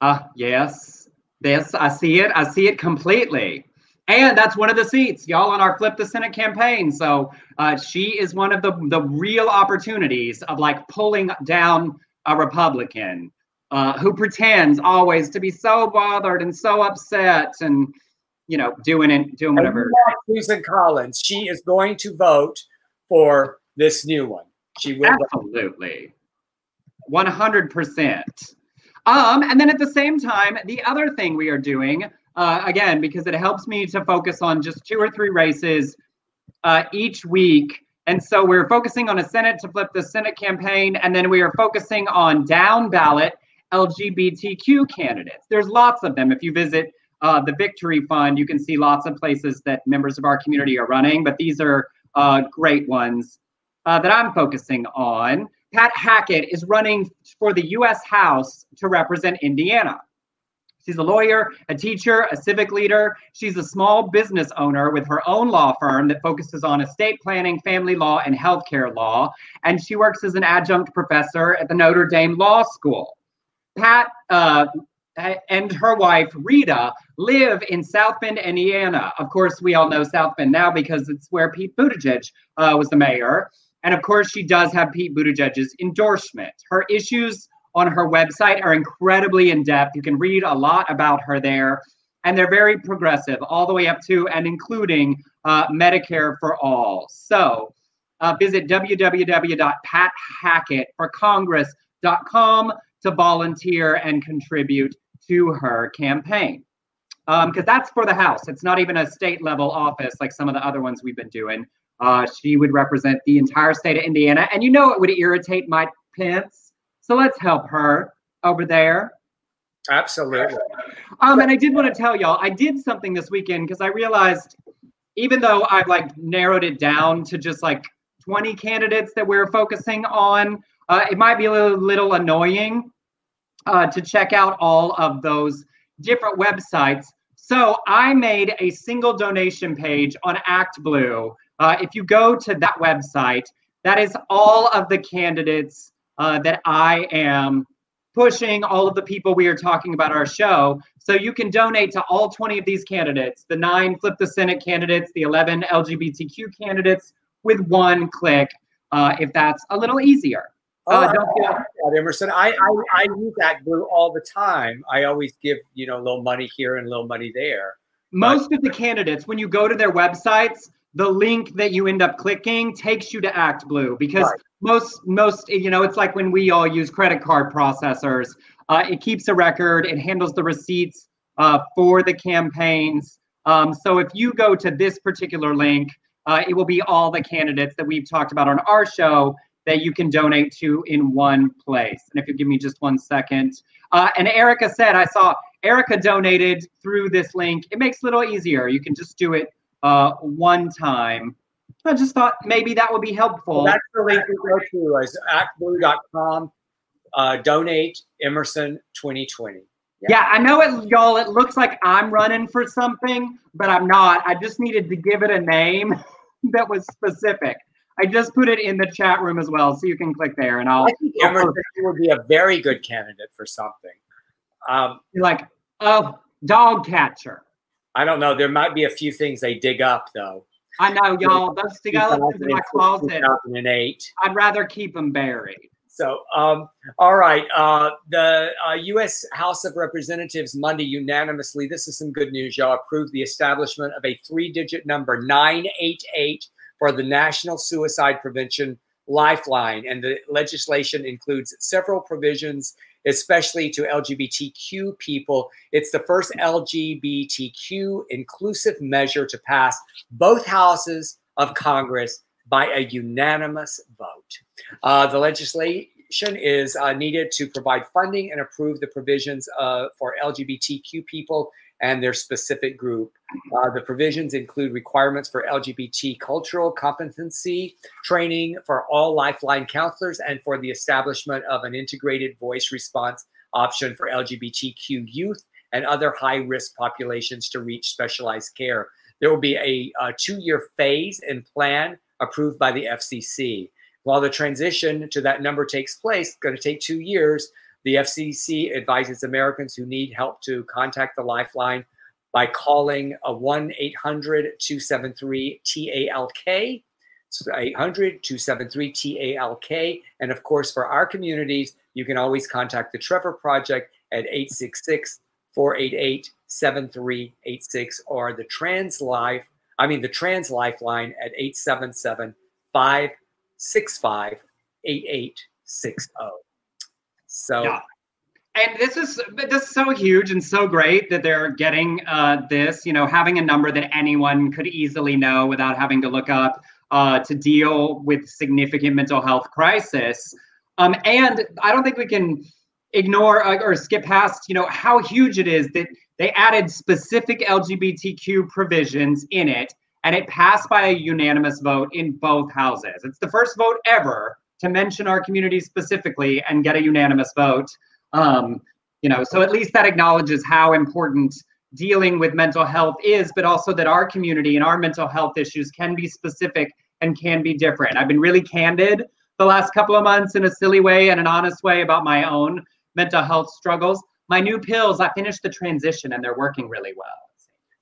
Uh, yes, yes, I see it. I see it completely. And that's one of the seats, y'all, on our Flip the Senate campaign. So uh, she is one of the, the real opportunities of like pulling down a Republican uh, who pretends always to be so bothered and so upset and, you know, doing it, doing whatever. Susan Collins, she is going to vote for this new one. She will. Absolutely. one hundred percent. Um, and then at the same time, the other thing we are doing, uh, again, because it helps me to focus on just two or three races uh, each week. And so we're focusing on a Senate to flip the Senate campaign. And then we are focusing on down ballot L G B T Q candidates. There's lots of them. If you visit Uh, the Victory Fund, you can see lots of places that members of our community are running, but these are uh, great ones uh, that I'm focusing on. Pat Hackett is running for the U S House to represent Indiana. She's a lawyer, a teacher, a civic leader. She's a small business owner with her own law firm that focuses on estate planning, family law, and healthcare law. And she works as an adjunct professor at the Notre Dame Law School. Pat, uh, and her wife, Rita, live in South Bend, Indiana. Of course, we all know South Bend now because it's where Pete Buttigieg uh, was the mayor. And of course, she does have Pete Buttigieg's endorsement. Her issues on her website are incredibly in-depth. You can read a lot about her there. And they're very progressive, all the way up to and including uh, Medicare for All. So uh, visit w w w dot pat hackett for congress dot com to volunteer and contribute to her campaign, um, because that's for the House. It's not even a state level office like some of the other ones we've been doing. Uh, she would represent the entire state of Indiana, and you know it would irritate Mike Pence. So let's help her over there. Absolutely. Um, and I did want to tell y'all, I did something this weekend because I realized, even though I've like narrowed it down to just like twenty candidates that we're focusing on, uh, it might be a little, little annoying uh, to check out all of those different websites. So I made a single donation page on ActBlue. Uh, if you go to that website, that is all of the candidates uh, that I am pushing, all of the people we are talking about our show. So you can donate to all twenty of these candidates, the nine Flip the Senate candidates, the eleven L G B T Q candidates, with one click, uh, if that's a little easier. Uh, don't oh, I that, Emerson. I, I, I use ActBlue all the time. I always give, you know, a little money here and a little money there. Most but, of the candidates, when you go to their websites, the link that you end up clicking takes you to ActBlue because right. most, most, you know, it's like when we all use credit card processors. Uh, it keeps a record. It handles the receipts uh, for the campaigns. Um, so if you go to this particular link, uh, it will be all the candidates that we've talked about on our show that you can donate to in one place. And if you give me just one second. Uh, and Erica said, I saw Erica donated through this link. It makes it a little easier. You can just do it uh, one time. I just thought maybe that would be helpful. Well, that's the link we go to is actblue dot com, uh, donate Emerson twenty twenty. Yeah. yeah, I know it, y'all, it looks like I'm running for something, but I'm not. I just needed to give it a name that was specific. I just put it in the chat room as well, so you can click there. And I'll. I think Emerson would be a very good candidate for something. Um, You're like, oh, dog catcher. I don't know. There might be a few things they dig up, though. I know, y'all. Those skeletons in my closet. two thousand eight I'd rather keep them buried. So, um, all right. Uh, the uh, U S House of Representatives Monday unanimously, this is some good news, y'all, approved the establishment of a three-digit number, nine eight eight for the National Suicide Prevention Lifeline. And the legislation includes several provisions, especially to L G B T Q people. It's the first L G B T Q inclusive measure to pass both houses of Congress by a unanimous vote. Uh, the legislation is uh, needed to provide funding and approve the provisions uh, for L G B T Q people and their specific group. Uh, the provisions include requirements for L G B T cultural competency, training for all Lifeline counselors, and for the establishment of an integrated voice response option for L G B T Q youth and other high-risk populations to reach specialized care. There will be a, a two-year phase and plan approved by the F C C. While the transition to that number takes place, it's going to take two years, the F C C advises Americans who need help to contact the Lifeline by calling a one eight hundred two seven three T A L K, so eight hundred two seven three T A L K. And of course, for our communities, you can always contact the Trevor Project at eight six six, four eight eight, seven three eight six or the Trans Life, I mean the Trans Lifeline at eight seven seven, five five five six five eight eight six zero. So, yeah. And this is this is so huge and so great that they're getting uh, this, you know, having a number that anyone could easily know without having to look up uh, to deal with significant mental health crisis. Um, and I don't think we can ignore uh, or skip past, you know, how huge it is that they added specific L G B T Q provisions in it. And it passed by a unanimous vote in both houses. It's the first vote ever to mention our community specifically and get a unanimous vote. Um, you know, so at least that acknowledges how important dealing with mental health is, but also that our community and our mental health issues can be specific and can be different. I've been really candid the last couple of months in a silly way and an honest way about my own mental health struggles. My new pills, I finished the transition and they're working really well.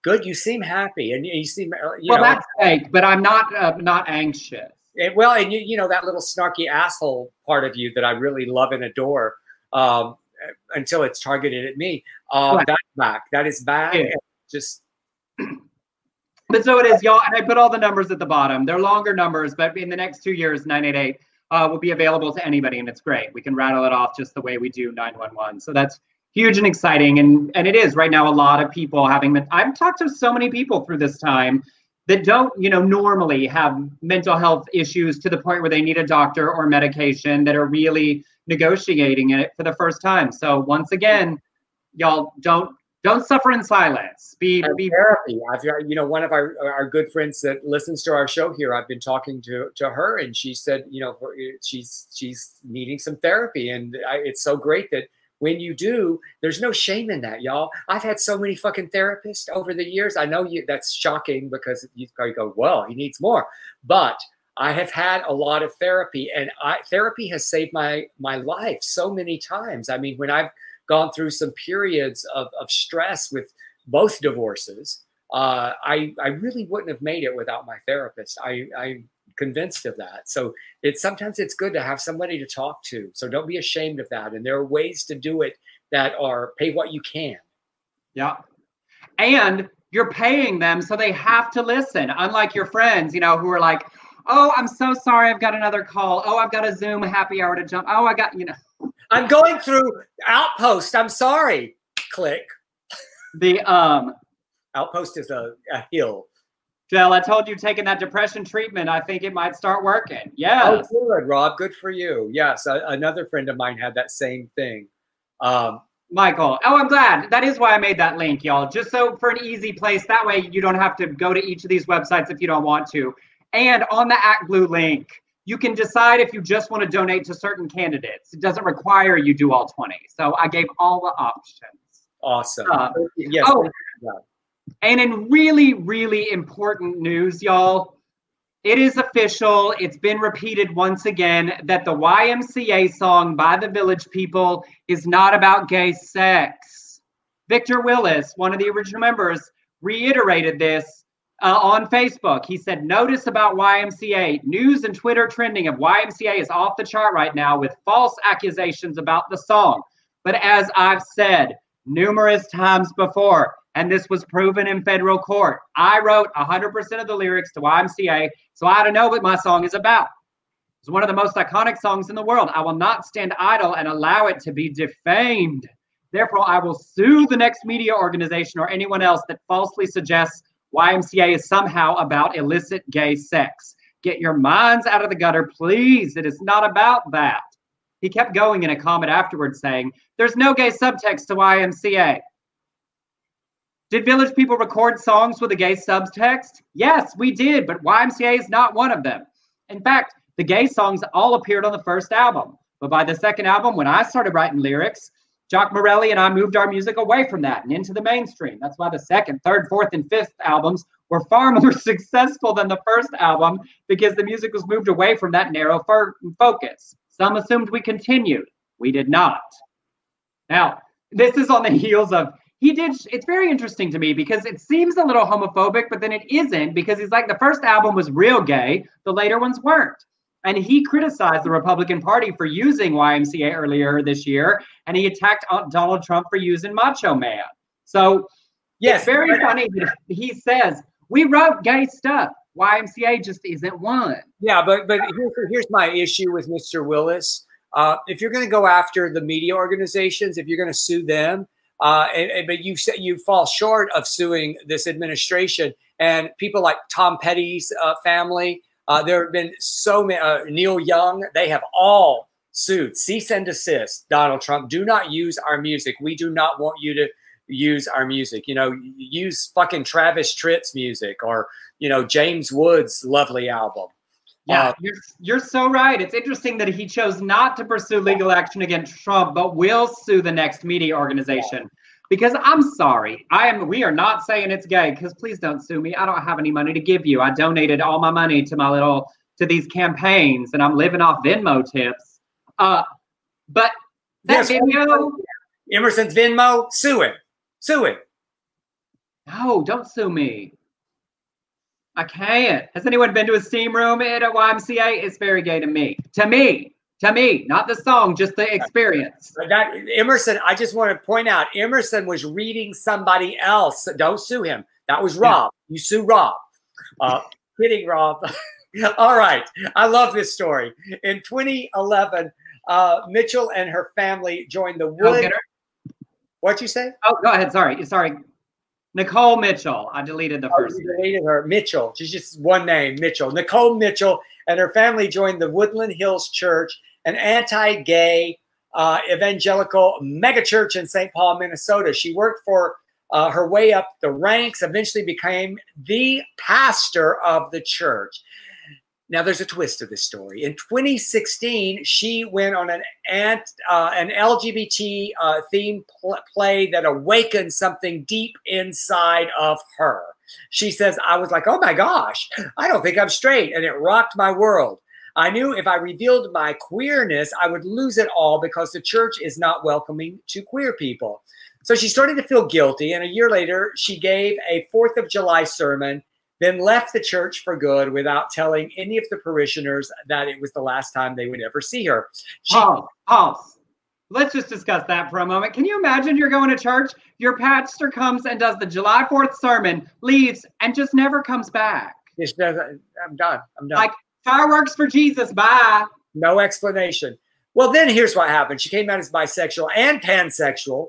Good. You seem happy, and you seem. You well, know, that's fake, but I'm not uh, not anxious. It, well, and you you know that little snarky asshole part of you that I really love and adore, um, until it's targeted at me. Um, right. That's back. That is back. Yeah. Just. But so it is, y'all. And I put all the numbers at the bottom. They're longer numbers, but in the next two years, nine eight eight uh, will be available to anybody, and it's great. We can rattle it off just the way we do nine one one. So that's huge and exciting, and, and it is right now a lot of people having, men- I've talked to so many people through this time that don't, you know, normally have mental health issues to the point where they need a doctor or medication that are really negotiating it for the first time. So once again, y'all don't don't suffer in silence. Be be therapy. I've, you know, one of our, our good friends that listens to our show here, I've been talking to, to her, and she said, you know, she's she's needing some therapy, and I, it's so great that when you do, there's no shame in that, y'all. I've had so many fucking therapists over the years. I know you, that's shocking because you probably go, well, he needs more. But I have had a lot of therapy, and I, therapy has saved my my life so many times. I mean, when I've gone through some periods of, of stress with both divorces, uh, I, I really wouldn't have made it without my therapist. I, I'm convinced of that. So it's sometimes it's good to have somebody to talk to. So don't be ashamed of that. And there are ways to do it that are pay what you can. Yeah. And you're paying them, so they have to listen. Unlike your friends, you know, who are like, oh, I'm so sorry, I've got another call. Oh, I've got a Zoom happy hour to jump. Oh, I got, you know. I'm going through Outpost. I'm sorry. Click. The um Outpost is a, a hill. Del, I told you taking that depression treatment, I think it might start working. Yeah. Oh, good, Rob. Good for you. Yes. A, another friend of mine had that same thing. Um, Michael. Oh, I'm glad. That is why I made that link, y'all. Just so for an easy place. That way you don't have to go to each of these websites if you don't want to. And on the ActBlue link, you can decide if you just want to donate to certain candidates. It doesn't require you do all twenty. So I gave all the options. Awesome. Uh, yes. Oh, and in really, really important news, y'all, It is official. It's been repeated once again that the Y M C A song by the Village People is not about gay sex. Victor Willis, one of the original members, reiterated this uh, on Facebook. He said, notice about Y M C A. News and Twitter trending of Y M C A is off the chart right now with false accusations about the song. But as I've said numerous times before, and this was proven in federal court, I wrote one hundred percent of the lyrics to Y M C A, so I don't know what my song is about. It's one of the most iconic songs in the world. I will not stand idle and allow it to be defamed. Therefore, I will sue the next media organization or anyone else that falsely suggests Y M C A is somehow about illicit gay sex. Get your minds out of the gutter, please. It is not about that. He kept going in a comment afterwards saying, there's no gay subtext to Y M C A. Did Village People record songs with a gay subtext? Yes, we did, but Y M C A is not one of them. In fact, the gay songs all appeared on the first album. But by the second album, when I started writing lyrics, Jock Morelli and I moved our music away from that and into the mainstream. That's why the second, third, fourth, and fifth albums were far more successful than the first album, because the music was moved away from that narrow focus. Some assumed we continued. We did not. Now, this is on the heels of... He did. It's very interesting to me because it seems a little homophobic, but then it isn't, because he's like, the first album was real gay. The later ones weren't. And he criticized the Republican Party for using Y M C A earlier this year. And he attacked Donald Trump for using Macho Man. So, yes, it's very funny. He says, we wrote gay stuff. Y M C A just isn't one. Yeah, but, but here's my issue with Mister Willis. Uh, if you're going to go after the media organizations, if you're going to sue them, Uh, and, and, but you say you fall short of suing this administration and people like Tom Petty's uh, family. Uh, there have been so many, uh, Neil Young, they have all sued. Cease and desist, Donald Trump. Do not use our music. We do not want you to use our music. You know, use fucking Travis Tritt's music or, you know, James Wood's lovely album. Yeah, uh, you're, you're so right. It's interesting that he chose not to pursue legal action against Trump, but will sue the next media organization. Because I'm sorry, I am. We are not saying it's gay, because please don't sue me. I don't have any money to give you. I donated all my money to my little, to these campaigns, and I'm living off Venmo tips. Uh, but that yes, video. Emerson's Venmo, sue it. Sue it. No, don't sue me. I can't. Has anyone been to a steam room at a Y M C A? It's very gay to me. To me. To me. Not the song, just the experience. That, Emerson, I just want to point out, Emerson was reading somebody else. Don't sue him. That was Rob. You sue Rob. Uh, kidding, Rob. All right. I love this story. In twenty eleven, uh, Mitchell and her family joined the Wood. What'd you say? Oh, go ahead. Sorry. Sorry. Nicole Mitchell. I deleted the oh, first name. Deleted her. Mitchell. She's just one name, Mitchell. Nicole Mitchell and her family joined the Woodland Hills Church, an anti-gay uh, evangelical megachurch in Saint Paul, Minnesota. She worked for uh, her way up the ranks, eventually became the pastor of the church. Now, there's a twist to this story. In twenty sixteen, she went on an ant, uh, an L G B T uh, themed pl play that awakened something deep inside of her. She says, I was like, oh, my gosh, I don't think I'm straight. And it rocked my world. I knew if I revealed my queerness, I would lose it all because the church is not welcoming to queer people. So she started to feel guilty. And a year later, she gave a fourth of July sermon, then left the church for good without telling any of the parishioners that it was the last time they would ever see her. She oh, oh, let's just discuss that for a moment. Can you imagine you're going to church, your pastor comes and does the July fourth sermon, leaves, and just never comes back? Just doesn't, I'm done. I'm done. Like, fireworks for Jesus, bye. No explanation. Well, then here's what happened. She came out as bisexual and pansexual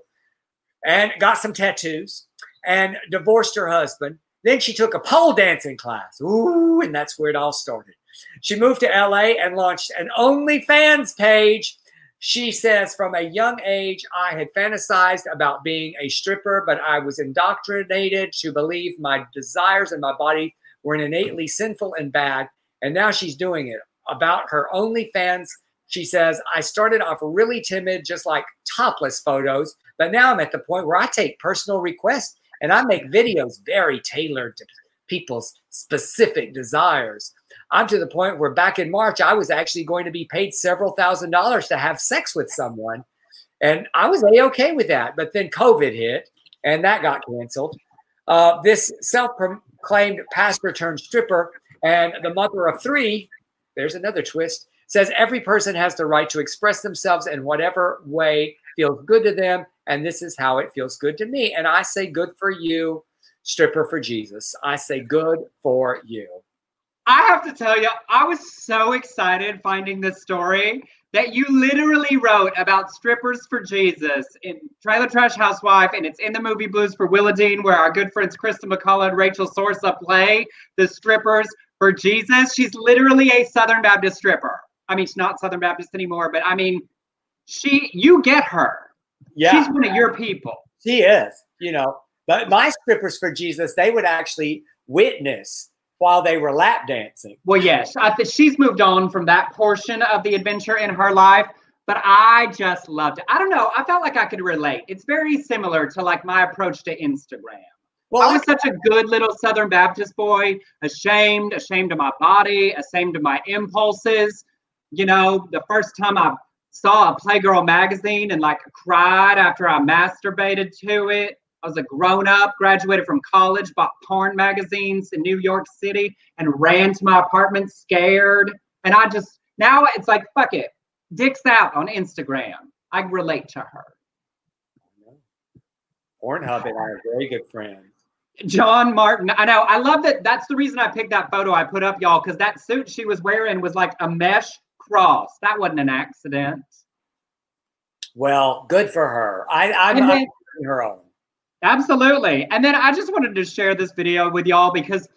and got some tattoos and divorced her husband. Then she took a pole dancing class. Ooh, and that's where it all started. She moved to L A and launched an OnlyFans page. She says, from a young age, I had fantasized about being a stripper, but I was indoctrinated to believe my desires and my body were innately sinful and bad. And now she's doing it. About her OnlyFans, she says, I started off really timid, just like topless photos, but now I'm at the point where I take personal requests. And I make videos very tailored to people's specific desires. I'm to the point where back in March, I was actually going to be paid several thousand dollars to have sex with someone. And I was A-okay with that. But then COVID hit and that got canceled. Uh, this self-proclaimed pastor turned stripper and the mother of three, there's another twist, says every person has the right to express themselves in whatever way feels good to them. And this is how it feels good to me. And I say, good for you, stripper for Jesus. I say, good for you. I have to tell you, I was so excited finding this story that you literally wrote about strippers for Jesus in Trailer Trash Housewife, and it's in the movie Blues for Willowdene, where our good friends Krista McCullough and Rachel Sorsa play the strippers for Jesus. She's literally a Southern Baptist stripper. I mean, she's not Southern Baptist anymore, but I mean, she, you get her. Yeah, she's one of your people. She is, you know. But my strippers for Jesus, they would actually witness while they were lap dancing. Well, yes, I th- she's moved on from that portion of the adventure in her life, but I just loved it. I don't know. I felt like I could relate. It's very similar to like my approach to Instagram. Well, I was I- such a good little Southern Baptist boy, ashamed, ashamed of my body, ashamed of my impulses. You know, the first time I saw a Playgirl magazine and like cried after I masturbated to it. I was a grown-up, graduated from college, bought porn magazines in New York City, and ran to my apartment scared. And I just, now it's like, fuck it. Dick's out on Instagram. I relate to her. Pornhub and I are very good friends. John Martin. I know. I love that. That's the reason I picked that photo I put up, y'all, because that suit she was wearing was like a mesh cross. That wasn't an accident. Well, good for her. I, I'm not doing her own. Absolutely. And then I just wanted to share this video with y'all because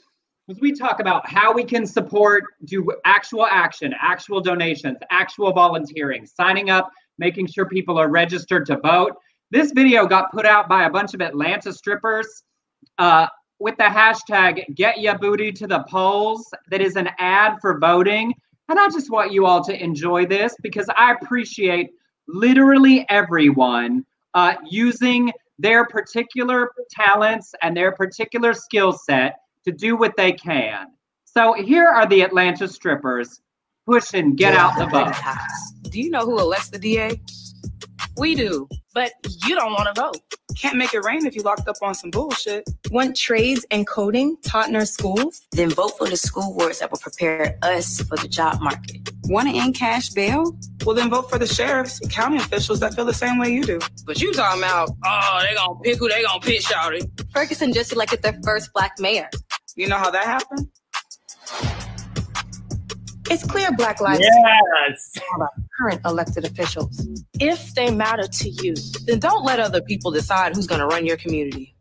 as we talk about how we can support, do actual action, actual donations, actual volunteering, signing up, making sure people are registered to vote. This video got put out by a bunch of Atlanta strippers uh, with the hashtag Get Ya Booty to the Polls. That is an ad for voting. And I just want you all to enjoy this because I appreciate literally everyone uh, using their particular talents and their particular skill set to do what they can. So here are the Atlanta strippers pushing Get Out the Vote. Do you know who elects the D A? We do, but you don't want to vote. Can't make it rain if you locked up on some bullshit. Want trades and coding taught in our schools? Then vote for the school boards that will prepare us for the job market. Want to end cash bail? Well, then vote for the sheriffs and county officials that feel the same way you do. But you talking about, oh, they gonna pick who they gonna pick, shawty. Ferguson just elected their first black mayor. You know how that happened? It's clear black lives yes. matter to current elected officials. If they matter to you, then don't let other people decide who's going to run your community.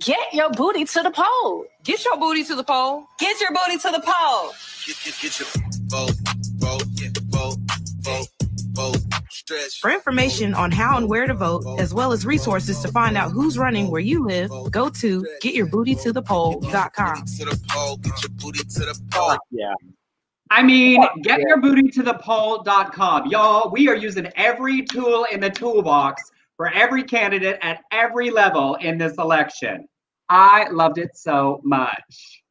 Get your booty to the poll. Get your booty to the poll. Get your booty to the poll. Get, get, get your vote, vote, yeah, vote, vote, vote, stretch. For information on how and where to vote, as well as resources to find out who's running where you live, go to get your booty to the poll dot com. Get your booty to the poll. Yeah. I mean, get your booty to the poll dot com. Y'all, we are using every tool in the toolbox for every candidate at every level in this election. I loved it so much.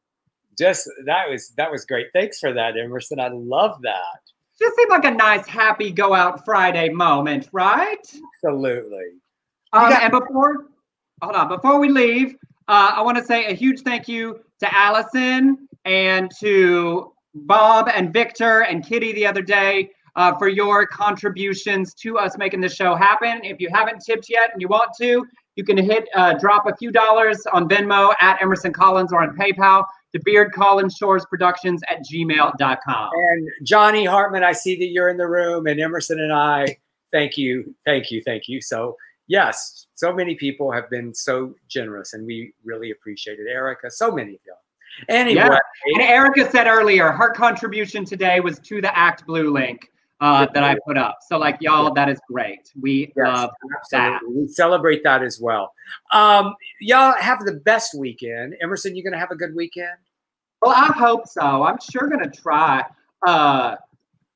Just that was that was great. Thanks for that, Emerson. I love that. Just seemed like a nice, happy go out Friday moment, right? Absolutely. Um, got- and before hold on, before we leave, uh, I want to say a huge thank you to Allison and to Bob and Victor and Kitty the other day uh, for your contributions to us making this show happen. If you haven't tipped yet and you want to, you can hit uh, drop a few dollars on Venmo at Emerson Collins or on PayPal to Beard Collins Shores Productions at gmail dot com. And Johnny Hartman, I see that you're in the room, and Emerson and I, thank you, thank you, thank you. So yes, so many people have been so generous, and we really appreciate it. Erica, so many of y'all. Anyway, yeah. And Erica said earlier, her contribution today was to the Act Blue link uh, that I put up. So, like, y'all, that is great. We yes, love that. We celebrate that as well. Um, y'all have the best weekend. Emerson, you going to have a good weekend? Well, I hope so. I'm sure going to try. Uh,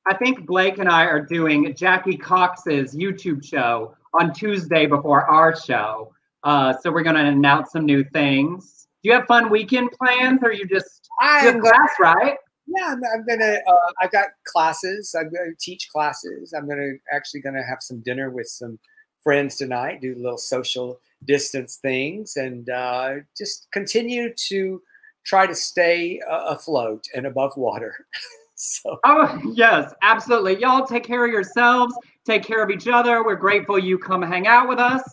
I think Blake and I are doing Jackie Cox's YouTube show on Tuesday before our show. Uh, so we're going to announce some new things. Do you have fun weekend plans, or you just I have class, right? Yeah, I'm, I'm gonna. Uh, I've got classes. I'm gonna teach classes. I'm gonna actually gonna have some dinner with some friends tonight. Do little social distance things, and uh, just continue to try to stay uh, afloat and above water. So. Oh, yes, absolutely. Y'all take care of yourselves. Take care of each other. We're grateful you come hang out with us,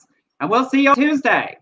and we'll see you on Tuesday.